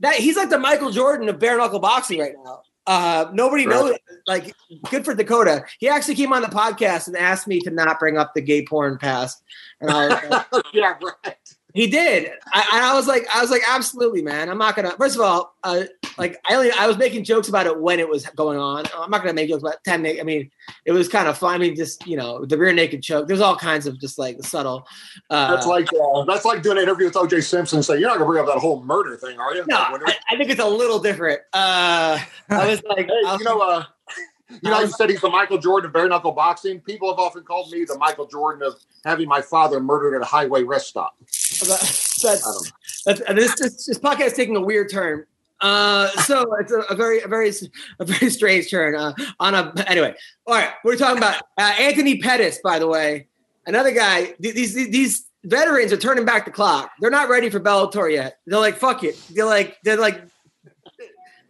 that he's like the Michael Jordan of bare knuckle boxing right now. Uh, nobody right. knows. Like good for Dakota. He actually came on the podcast and asked me to not bring up the gay porn past. And I was like, yeah, right. He did. I, I was like, I was like, absolutely, man. I'm not gonna. First of all, uh, like I only, I was making jokes about it when it was going on. I'm not gonna make jokes about ten. I mean, it was kind of fun. I mean, just you know, the rear naked choke. There's all kinds of just like subtle. Uh, that's like uh, that's like doing an interview with O J Simpson and say you're not gonna bring up that whole murder thing, are you? No, like, I, I think it's a little different. Uh, I was like, hey, I was, you know, uh, You know, you said he's the Michael Jordan of bare knuckle boxing. People have often called me the Michael Jordan of having my father murdered at a highway rest stop. That's, that's, that's, this, this, this podcast is taking a weird turn. Uh, so it's a, a very, a very, a very strange turn. Uh, on a anyway. All right, we're talking about uh, Anthony Pettis, by the way, another guy. These these these veterans are turning back the clock. They're not ready for Bellator yet. They're like, fuck it. They're like, they're like,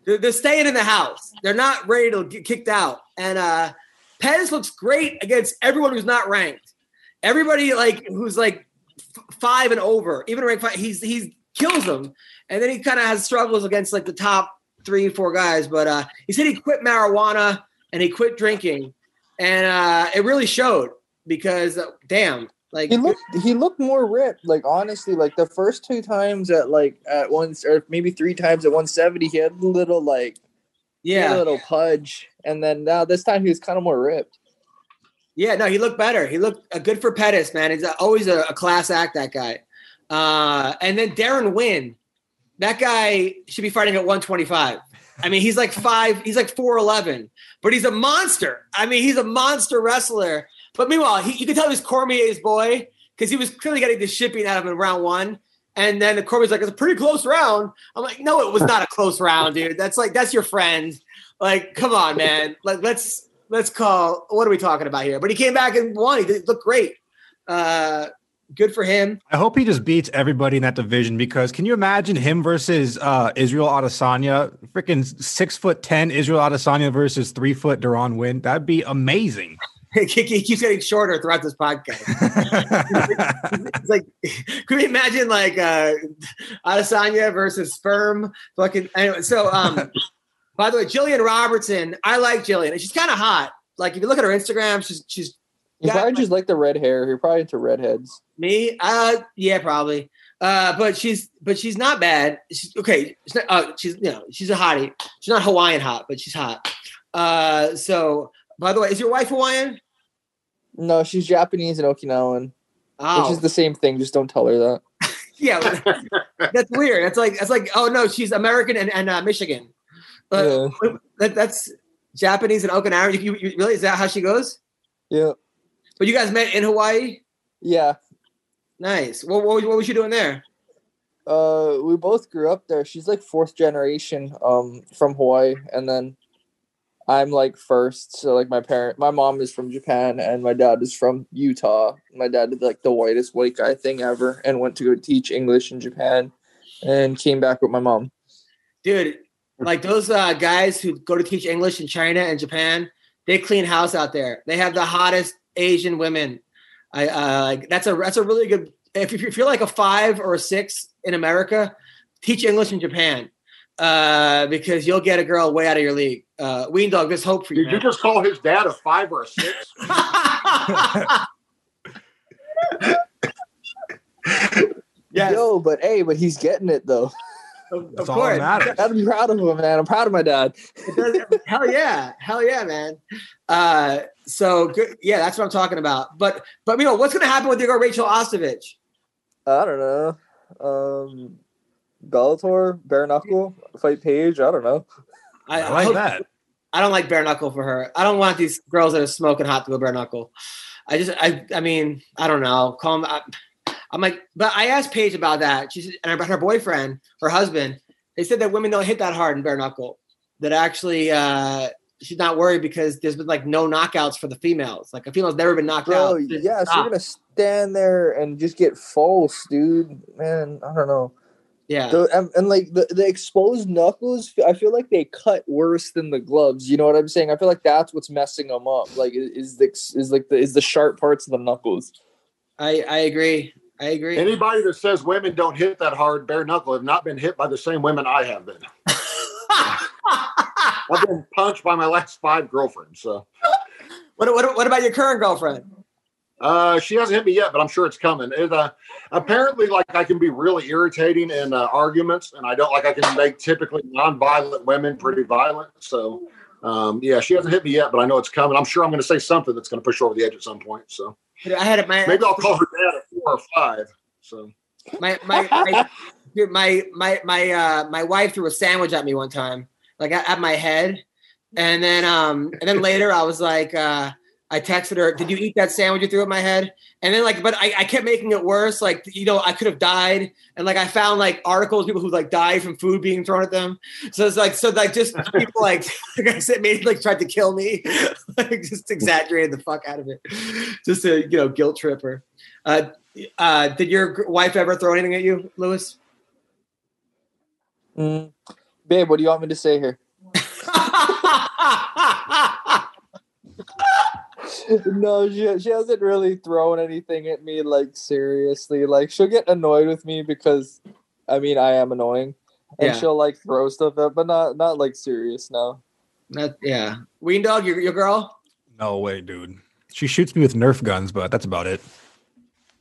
they're, they're staying in the house. They're not ready to get kicked out. And uh, Pettis looks great against everyone who's not ranked. Everybody like who's like f- five and over, even ranked five. He's he's kills them. And then he kind of has struggles against like the top three, four guys. But uh, he said he quit marijuana and he quit drinking, and uh, it really showed because uh, damn, like he looked, he looked more ripped. Like honestly, like the first two times at like at once or maybe three times at one seventy, he had a little like yeah, a little pudge, and then now uh, this time he was kind of more ripped. Yeah, no, he looked better. He looked uh, good for Pettis, man. He's uh, always a, a class act, that guy. Uh, and then Darren Wynn. That guy should be fighting at one twenty-five. I mean, he's like five, he's like four eleven, but he's a monster. I mean, he's a monster wrestler. But meanwhile, he, you can tell he's Cormier's boy because he was clearly getting the shipping out of him in round one. And then the Cormier's like, it's a pretty close round. I'm like, no, it was not a close round, dude. That's like, that's your friend. Like, come on, man. Like, let's, let's call, what are we talking about here? But he came back and won. He looked great. Uh, Good for him. I hope he just beats everybody in that division because can you imagine him versus uh, Israel Adesanya? Freaking six foot ten Israel Adesanya versus three foot Darren Wynn. That'd be amazing. He keeps getting shorter throughout this podcast. It's like, could we imagine like uh, Adesanya versus Sperm? Fucking anyway. So, um, by the way, Jillian Robertson. I like Jillian. She's kind of hot. Like if you look at her Instagram, she's she's. You probably just like the red hair. You're probably into redheads. Me? Uh, yeah, probably. Uh, but she's but she's not bad. She's okay. She's not, uh, she's you know she's a hottie. She's not Hawaiian hot, but she's hot. Uh, so by the way, is your wife Hawaiian? No, she's Japanese and Okinawan, oh. Which is the same thing. Just don't tell her that. Yeah, that's, that's weird. That's like that's like oh no, she's American and and uh, Michigan. But yeah. that, that's Japanese and Okinawan. You, you, really, is that how she goes? Yeah. But you guys met in Hawaii? Yeah. Nice. What, what, what was you doing there? Uh, we both grew up there. She's like fourth generation um, from Hawaii. And then I'm like first. So like my parent, my mom is from Japan and my dad is from Utah. My dad did like the whitest white guy thing ever and went to go teach English in Japan and came back with my mom. Dude, like those uh, guys who go to teach English in China and Japan, they clean house out there. They have the hottest Asian women. I uh, like that's a that's a really good. If you're, if you're like a five or a six in America, teach English in Japan uh, because you'll get a girl way out of your league. Uh, Ween Dog, there's hope for you. Did man. You just call his dad a five or a six? Yeah. Yo, but hey, but he's getting it though. Of, of course, I'm proud of him, man. I'm proud of my dad. Hell yeah, hell yeah, man. Uh, so good, yeah, that's what I'm talking about. But but you know what's going to happen with your girl Rachel Ostovich? I don't know. Um, Bellator, bare knuckle fight Paige. I don't know. I, I like I that. I don't like bare knuckle for her. I don't want these girls that are smoking hot to go bare knuckle. I just I I mean I don't know. Call them. I, I'm like, but I asked Paige about that. She said, and about her boyfriend, her husband. They said that women don't hit that hard in bare knuckle. That actually, uh, she's not worried because there's been like no knockouts for the females. Like a female's never been knocked Bro, out. Yeah, so you're gonna stand there and just get false, dude. Man, I don't know. Yeah, the, and, and like the, the exposed knuckles, I feel like they cut worse than the gloves. You know what I'm saying? I feel like that's what's messing them up. Like is the is like the is the sharp parts of the knuckles. I I agree. I agree. Anybody that says women don't hit that hard bare knuckle have not been hit by the same women I have been. I've been punched by my last five girlfriends. So, what, what, what about your current girlfriend? Uh, she hasn't hit me yet, but I'm sure it's coming. It, uh, apparently, like I can be really irritating in uh, arguments, and I don't like I can make typically non-violent women pretty violent. So, um, yeah, she hasn't hit me yet, but I know it's coming. I'm sure I'm going to say something that's going to push her over the edge at some point. So. I had a, my, Maybe I'll call her dad at four or five. So my my my my my my, uh, my wife threw a sandwich at me one time, like at, at my head, And then um, and then later I was like, uh, I texted her, did you eat that sandwich you threw at my head? And then like, but I, I kept making it worse. Like, you know, I could have died. And like, I found like articles, people who like died from food being thrown at them. So it's like, so like just people like, like I said, maybe like tried to kill me. Like just exaggerated the fuck out of it. Just a, you know, guilt tripper. Uh, uh, did your wife ever throw anything at you, Louis? Mm. Babe, what do you want me to say here? No, she, she hasn't really thrown anything at me, like, seriously. Like, she'll get annoyed with me because, I mean, I am annoying. And yeah. She'll, like, throw stuff at, but not, not like, serious, no. Not, yeah. Ween Dog, your, your girl? No way, dude. She shoots me with Nerf guns, but that's about it.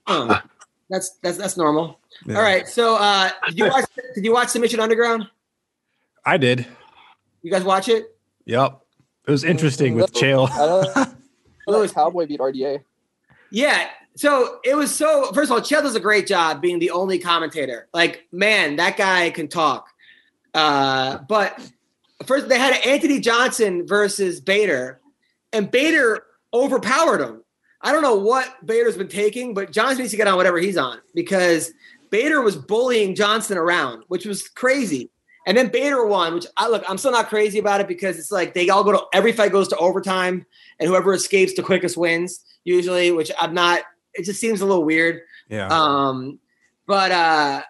Um, that's, that's, that's normal. Yeah. All right, so uh, did you watch, did you watch Submission Underground? I did. You guys watch it? Yep. It was interesting with Chael. Louis Cowboy beat R D A. Yeah. So it was so, first of all, Chael does a great job being the only commentator. Like, man, that guy can talk. Uh, but first they had Anthony Johnson versus Bader, and Bader overpowered him. I don't know what Bader's been taking, but Johnson needs to get on whatever he's on because Bader was bullying Johnson around, which was crazy. And then Bader won, which I look, I'm still not crazy about it because it's like they all go to every fight goes to overtime and whoever escapes the quickest wins usually, which I'm not, it just seems a little weird. Yeah. Um, but, uh,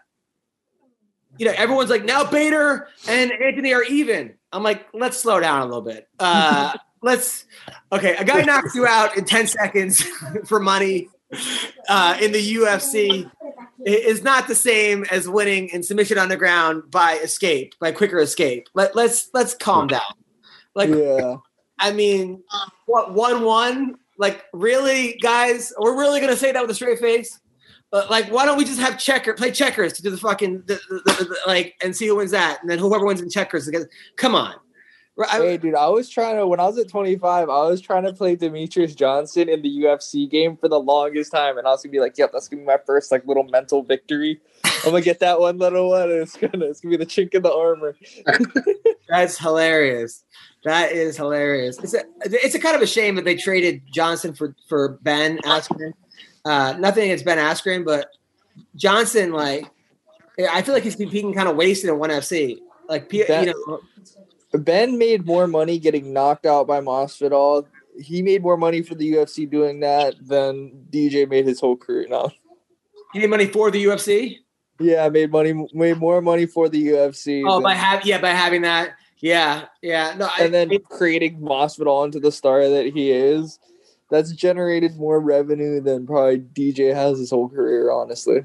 you know, everyone's like, now Bader and Anthony are even. I'm like, let's slow down a little bit. Uh, let's, okay, a guy knocks you out in ten seconds for money uh, in the U F C. It is not the same as winning in Submission Underground by escape, by quicker escape. Let, let's let's calm down. Like, yeah. I mean, what one one? Like, really, guys? We're really gonna say that with a straight face? But like, why don't we just have checker play checkers to do the fucking the, the, the, the, like and see who wins that, and then whoever wins in checkers, come on. Hey, dude, I was trying to, when I was at twenty-five, I was trying to play Demetrius Johnson in the U F C game for the longest time. And I was going to be like, yep, that's going to be my first, like, little mental victory. I'm going to get that one little one. And it's going to it's gonna be the chink in the armor. That's hilarious. That is hilarious. It's a, it's a kind of a shame that they traded Johnson for, for Ben Askren. Uh, nothing against Ben Askren, but Johnson, like, I feel like he's being kind of wasted in one F C. Like, you know... Ben made more money getting knocked out by Masvidal. He made more money for the U F C doing that than D J made his whole career now. He made money for the U F C? Yeah, made money, made more money for the U F C. Oh, than, by having yeah, by having that, yeah, yeah. No, and I, then I, creating Masvidal into the star that he is, that's generated more revenue than probably D J has his whole career, honestly.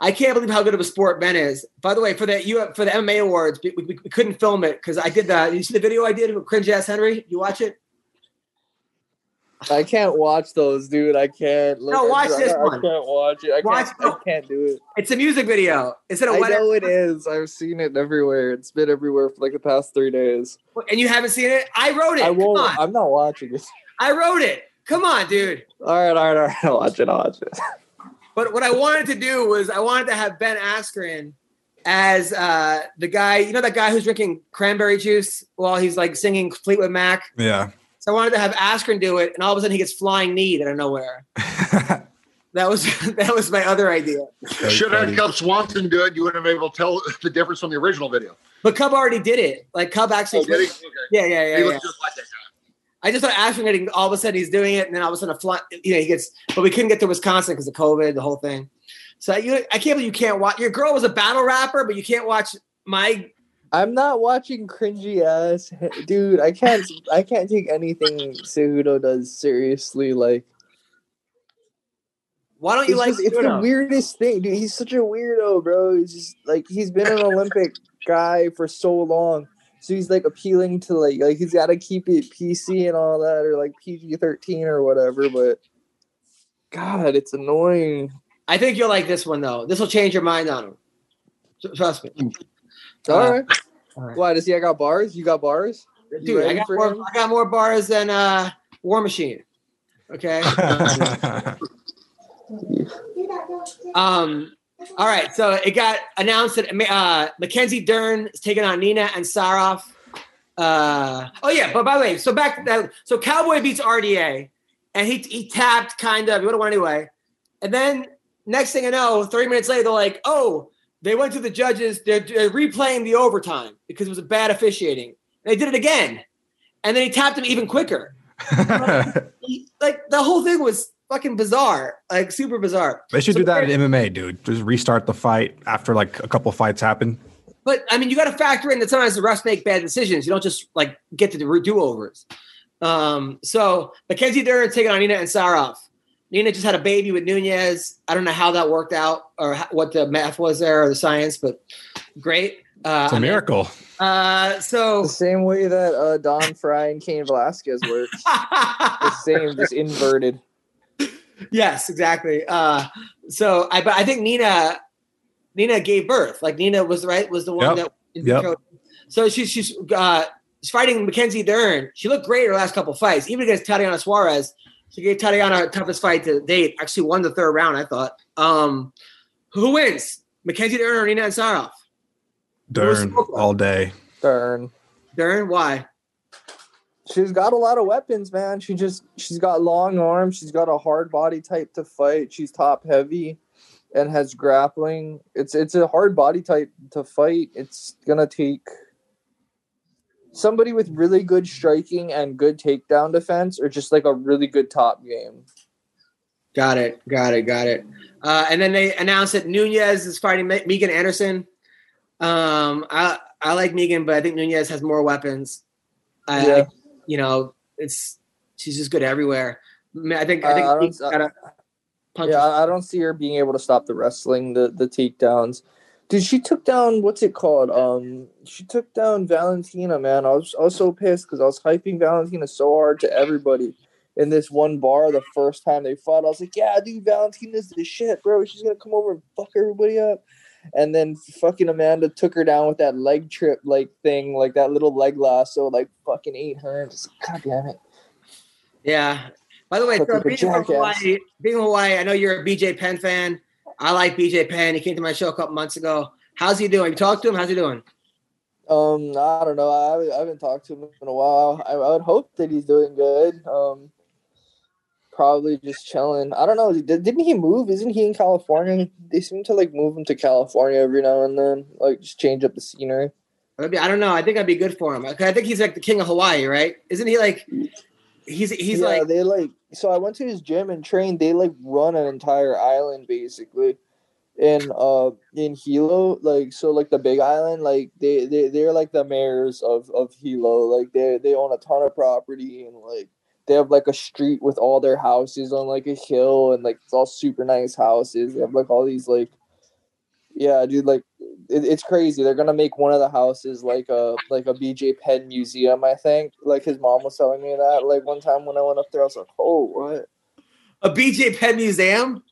I can't believe how good of a sport Ben is. By the way, for that you for the M M A awards, we, we, we couldn't film it because I did that. You see the video I did with Cringe Ass Henry? You watch it? I can't watch those, dude. I can't. Look, no, watch I, this I, one. I can't watch it. I, watch can't, it. I can't do it. It's a music video. It's in a wedding. I know it is. I've seen it everywhere. It's been everywhere for like the past three days. And you haven't seen it? I wrote it. I won't. Come on. I'm not watching this. I wrote it. Come on, dude. All right, all right, all right. I'll watch it. I'll watch it. But what I wanted to do was I wanted to have Ben Askren as uh, the guy, you know, that guy who's drinking cranberry juice while he's like singing Fleetwood Mac. Yeah. So I wanted to have Askren do it, and all of a sudden he gets flying knee out of nowhere. that was that was my other idea. Should have had Cub Swanson do it. You wouldn't have been able to tell the difference from the original video. But Cub already did it. Like Cub actually. Oh, did he? Okay. Yeah, yeah, yeah. He yeah. was just like that guy. I just thought Askren getting all of a sudden he's doing it, and then all of a sudden a fly, you know, he gets. But we couldn't get to Wisconsin because of COVID, the whole thing. So you, I can't believe you can't watch. Your girl was a battle rapper, but you can't watch my. I'm not watching cringy ass, dude. I can't. I can't take anything Cejudo does seriously. Like, why don't you like? Just, it's the weirdest thing, dude. He's such a weirdo, bro. He's just like he's been an Olympic guy for so long. So he's, like, appealing to, like, like he's got to keep it P C and all that, or, like, P G thirteen or whatever, but, God, it's annoying. I think you'll like this one, though. This will change your mind on him. Trust me. All, uh, right. all right. Why, does he, I got bars? You got bars? You Dude, I got, more, I got more bars than uh, War Machine. Okay? um... All right, so it got announced that uh, Mackenzie Dern is taking on Nina Ansaroff. Uh, oh, yeah. But by the way, so back to that. So Cowboy beats R D A, and he he tapped kind of. He would have won anyway. And then next thing I know, thirty minutes later, they're like, oh, they went to the judges. They're, they're replaying the overtime because it was a bad officiating. And they did it again. And then he tapped him even quicker. Like, he, like the whole thing was fucking bizarre, like super bizarre. They should so do that in M M A, dude. Just restart the fight after like a couple fights happen. But I mean, you got to factor in that sometimes the refs make bad decisions. You don't just like get to the do-overs. Um, so Mackenzie Dern taking on Nina Ansaroff. Nina just had a baby with Nunez. I don't know how that worked out or how, what the math was there or the science, but great. Uh, it's a I miracle. Mean, uh, so the same way that uh, Don Fry and Cain Velasquez worked. The same, just inverted. Yes, exactly. Uh, so I, but I think Nina, Nina gave birth. Like Nina was right, was the one yep. that. Yep. So she's she's uh, she's fighting Mackenzie Dern. She looked great her last couple fights, even against Tatiana Suarez. She gave Tatiana her toughest fight to date. Actually, won the third round. I thought. Um, who wins? Mackenzie Dern or Nina Ansaroff? Dern all day. Dern. Dern. Why? She's got a lot of weapons, man. She just she's got long arms. She's got a hard body type to fight. She's top heavy, and has grappling. It's it's a hard body type to fight. It's gonna take somebody with really good striking and good takedown defense, or just like a really good top game. Got it. Got it. Got it. Uh, and then they announced that Nunez is fighting Me- Megan Anderson. Um, I I like Megan, but I think Nunez has more weapons. I, yeah. I You know, it's she's just good everywhere. I, mean, I think I think uh, I don't, gotta punch yeah, her. I don't see her being able to stop the wrestling, the the takedowns. Dude, she took down what's it called? Um, she took down Valentina, man. I was I was so pissed because I was hyping Valentina so hard to everybody in this one bar the first time they fought. I was like, yeah, dude, Valentina's the shit, bro. She's gonna come over and fuck everybody up. And then fucking Amanda took her down with that leg trip, like thing, like that little leg lasso, like fucking ate her. Just, God damn it. Yeah. By the way, so being, from Hawaii, being from Hawaii, I know you're a B J Penn fan. I like B J Penn. He came to my show a couple months ago. How's he doing? You talked to him? How's he doing? Um, I don't know. I, I haven't talked to him in a while. I, I would hope that he's doing good. Um, Probably just chilling. I don't know. Didn't he move? Isn't he in California? They seem to like move him to California every now and then, like just change up the scenery. I don't know. I think I'd be good for him. I think he's like the king of Hawaii, right? Isn't he like? He's he's yeah, like they like. So I went to his gym and trained. They like run an entire island basically, in uh in Hilo. Like so, like the Big Island. Like they they they're like the mayors of of Hilo. Like they they own a ton of property and like. They have, like, a street with all their houses on, like, a hill. And, like, it's all super nice houses. They have, like, all these, like... Yeah, dude, like, it, it's crazy. They're going to make one of the houses, like, a like a B J Penn museum, I think. Like, his mom was telling me that. Like, one time when I went up there, I was like, oh, what? A B J Penn museum?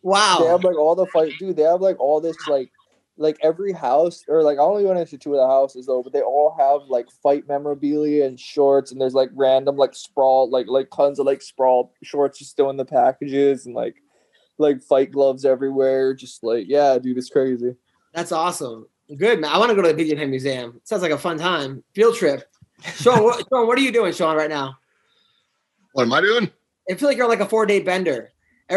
Wow. They have, like, all the fight... Dude, they have, like, all this, like... Like every house, or like I only went into two of the houses though, but they all have like fight memorabilia and shorts, and there's like random like sprawl, like like tons of like sprawl shorts just still in the packages, and like like fight gloves everywhere. Just like yeah, dude, it's crazy. That's awesome. Good man. I want to go to the B J Penn Museum. It sounds like a fun time field trip. Sean, what, Sean, what are you doing, Sean, right now? What am I doing? I feel like you're on like a four day bender.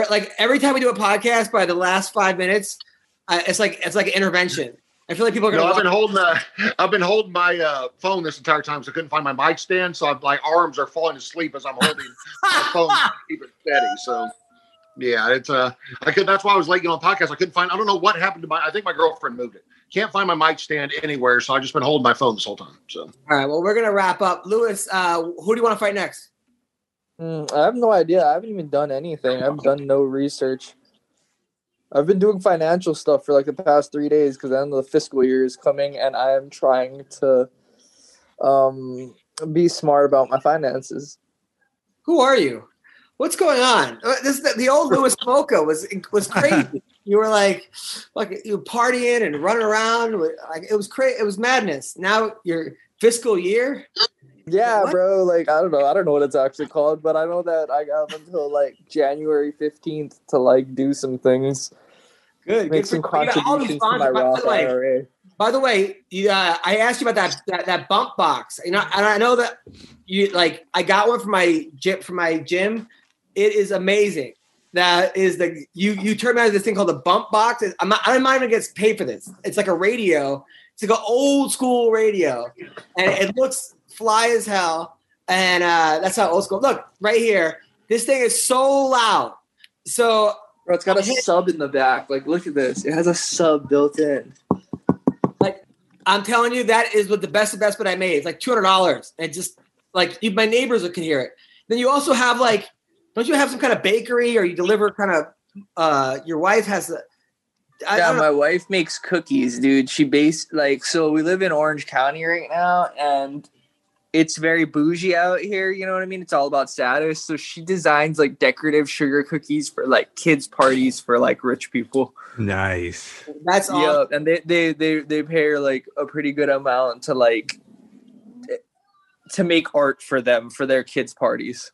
Like every time we do a podcast, by the last five minutes. Uh, it's like it's like an intervention. I feel like people are going to. No, I've been holding uh, I've been holding my uh, phone this entire time, so I couldn't find my mic stand. So I'm, my arms are falling asleep as I'm holding my phone to keep it steady. So yeah, it's uh, I could. That's why I was late on podcast. I couldn't find. I don't know what happened to my. I think my girlfriend moved it. Can't find my mic stand anywhere. So I've just been holding my phone this whole time. So all right, well we're gonna wrap up. Louis, uh, who do you want to fight next? Mm, I have no idea. I haven't even done anything. I've done no research. I've been doing financial stuff for like the past three days because the end of the fiscal year is coming, and I am trying to um, be smart about my finances. Who are you? What's going on? This the, the old Louis Smolka was was crazy. You were like, like you were partying and running around. Like it was crazy. It was madness. Now your fiscal year. Yeah, what? Bro. Like I don't know. I don't know what it's actually called, but I know that I got until like January fifteenth to like do some things. Good. Make good some contributions to my Roth I R A. By the way, you, uh, I asked you about that, that that bump box. You know, and I know that you like. I got one from my gym. From my gym, it is amazing. That is the you you turn out this thing called the bump box. I'm not, I'm not even gonna get paid for this. It's like a radio. It's like an old school radio, and it looks fly as hell. And uh, that's how old school. Look right here. This thing is so loud. So bro, it's got a hit, sub in the back. Like, look at this. It has a sub built in. I'm telling you, that is what the best investment I made. It's like two hundred dollars. And just like you, my neighbors can hear it. Then you also have like, don't you have some kind of bakery or you deliver kind of, uh, your wife has a. I yeah, my wife makes cookies, dude. She based like, so we live in Orange County right now and it's very bougie out here. You know what I mean? It's all about status. So she designs like decorative sugar cookies for like kids parties for like rich people. Nice. That's all. Yeah, and they, they, they, they pay her like a pretty good amount to like, to make art for them, for their kids parties.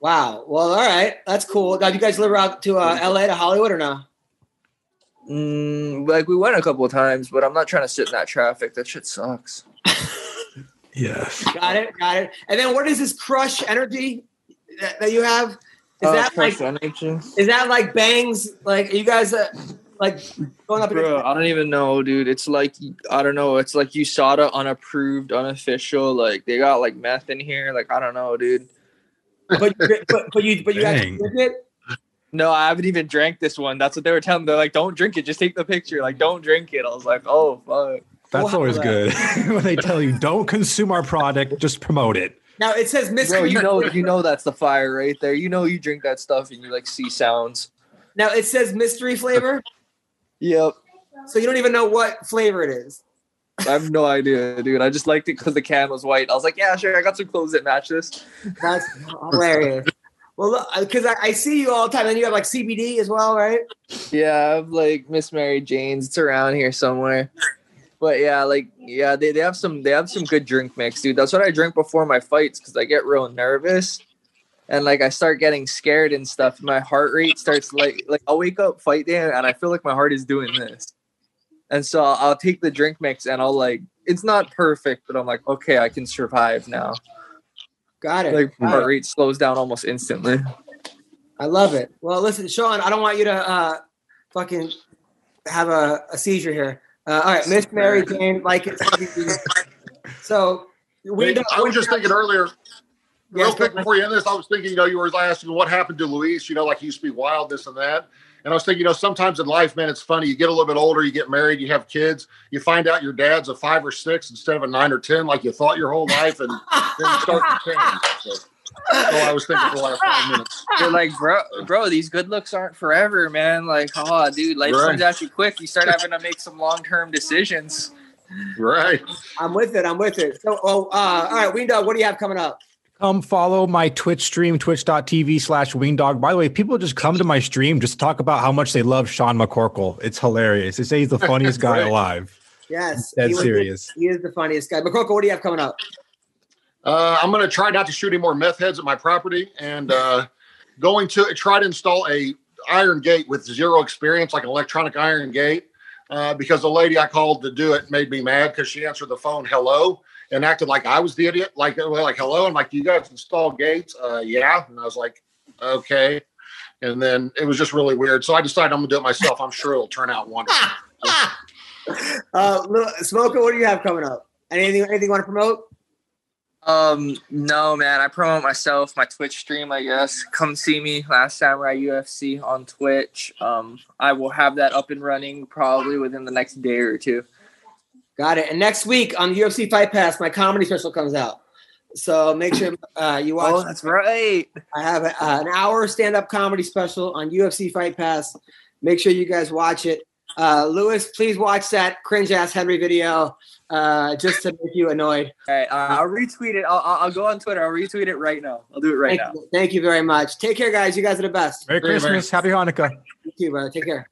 Wow. Well, all right. That's cool. Now, do you guys live out to uh, L A to Hollywood or no? Mm, like we went a couple of times, but I'm not trying to sit in that traffic. That shit sucks. Yes. Got it. Got it. And then what is this crush energy that, that you have? Is oh, that like energy? Is that like bangs? Like are you guys uh, like going up? Bro, I don't even know, dude. It's like I don't know. It's like U S A D A, unapproved, unofficial. Like they got like meth in here. Like I don't know, dude. But but, but you but you actually drink it? No, I haven't even drank this one. That's what they were telling me. They're like, don't drink it. Just take the picture. Like don't drink it. I was like, oh fuck. That's we'll always that. Good when they tell you don't consume our product, just promote it. Now it says miscreant. You know, you know that's the fire right there. You know you drink that stuff and you like see sounds. Now it says mystery flavor. Yep. So you don't even know what flavor it is. I have no idea, dude. I just liked it because the can was white. I was like, yeah, sure. I got some clothes that match this. That's hilarious. Well, because I, I see you all the time. And you have like C B D as well, right? Yeah, I have like Miss Mary Jane's. It's around here somewhere. But yeah, like yeah, they, they have some they have some good drink mix, dude. That's what I drink before my fights because I get real nervous, and like I start getting scared and stuff. My heart rate starts like like I'll wake up fight day and I feel like my heart is doing this, and so I'll, I'll take the drink mix and I'll like it's not perfect, but I'm like okay, I can survive now. Got it. Like my heart rate slows down almost instantly. I love it. Well, listen, Sean, I don't want you to uh, fucking have a, a seizure here. Uh, all right, Miss Mary Jane, like it. So we. Hey, I was just thinking earlier, real yes, quick before you end this, I was thinking, you know, you were asking what happened to Luis, you know, like he used to be wild, this and that. And I was thinking, you know, sometimes in life, man, it's funny. You get a little bit older, you get married, you have kids, you find out your dad's a five or six instead of a nine or ten, like you thought your whole life, and then you start to change. So. That's all I was thinking for the last five minutes. They're like, bro, bro, these good looks aren't forever, man. Like, oh, dude, life right. comes at you quick. You start having to make some long-term decisions. Right. I'm with it. I'm with it. So, oh, uh, all right, Ween Dog, what do you have coming up? Come follow my Twitch stream, twitch.tv slash Ween Dog. By the way, people just come to my stream just to talk about how much they love Sean McCorkle. It's hilarious. They say he's the funniest guy right. alive. Yes. That's serious. He is the funniest guy. McCorkle, what do you have coming up? Uh, I'm going to try not to shoot any more meth heads at my property and uh, going to try to install a iron gate with zero experience, like an electronic iron gate, uh, because the lady I called to do it made me mad because she answered the phone, hello, and acted like I was the idiot. Like, like hello. I'm like, you guys install gates? Uh, yeah. And I was like, okay. And then it was just really weird. So I decided I'm going to do it myself. I'm sure it'll turn out wonderful. uh, Smolka, what do you have coming up? Anything, anything you want to promote? Um, no, man, I promote myself, my Twitch stream, I guess. Come see me, Last Samurai U F C on Twitch. Um, I will have that up and running probably within the next day or two. Got it. And next week on the U F C Fight Pass, my comedy special comes out. So make sure uh, you watch. Oh, that's right. I have a, uh, an hour stand-up comedy special on U F C Fight Pass. Make sure you guys watch it. Uh, Louis, please watch that cringe-ass Henry video. Uh, just to make you annoyed. All right, uh, I'll retweet it. I'll, I'll go on Twitter. I'll retweet it right now. I'll do it right Thank now. You. Thank you very much. Take care, guys. You guys are the best. Merry Christmas. Happy Hanukkah. You too, brother. Take care.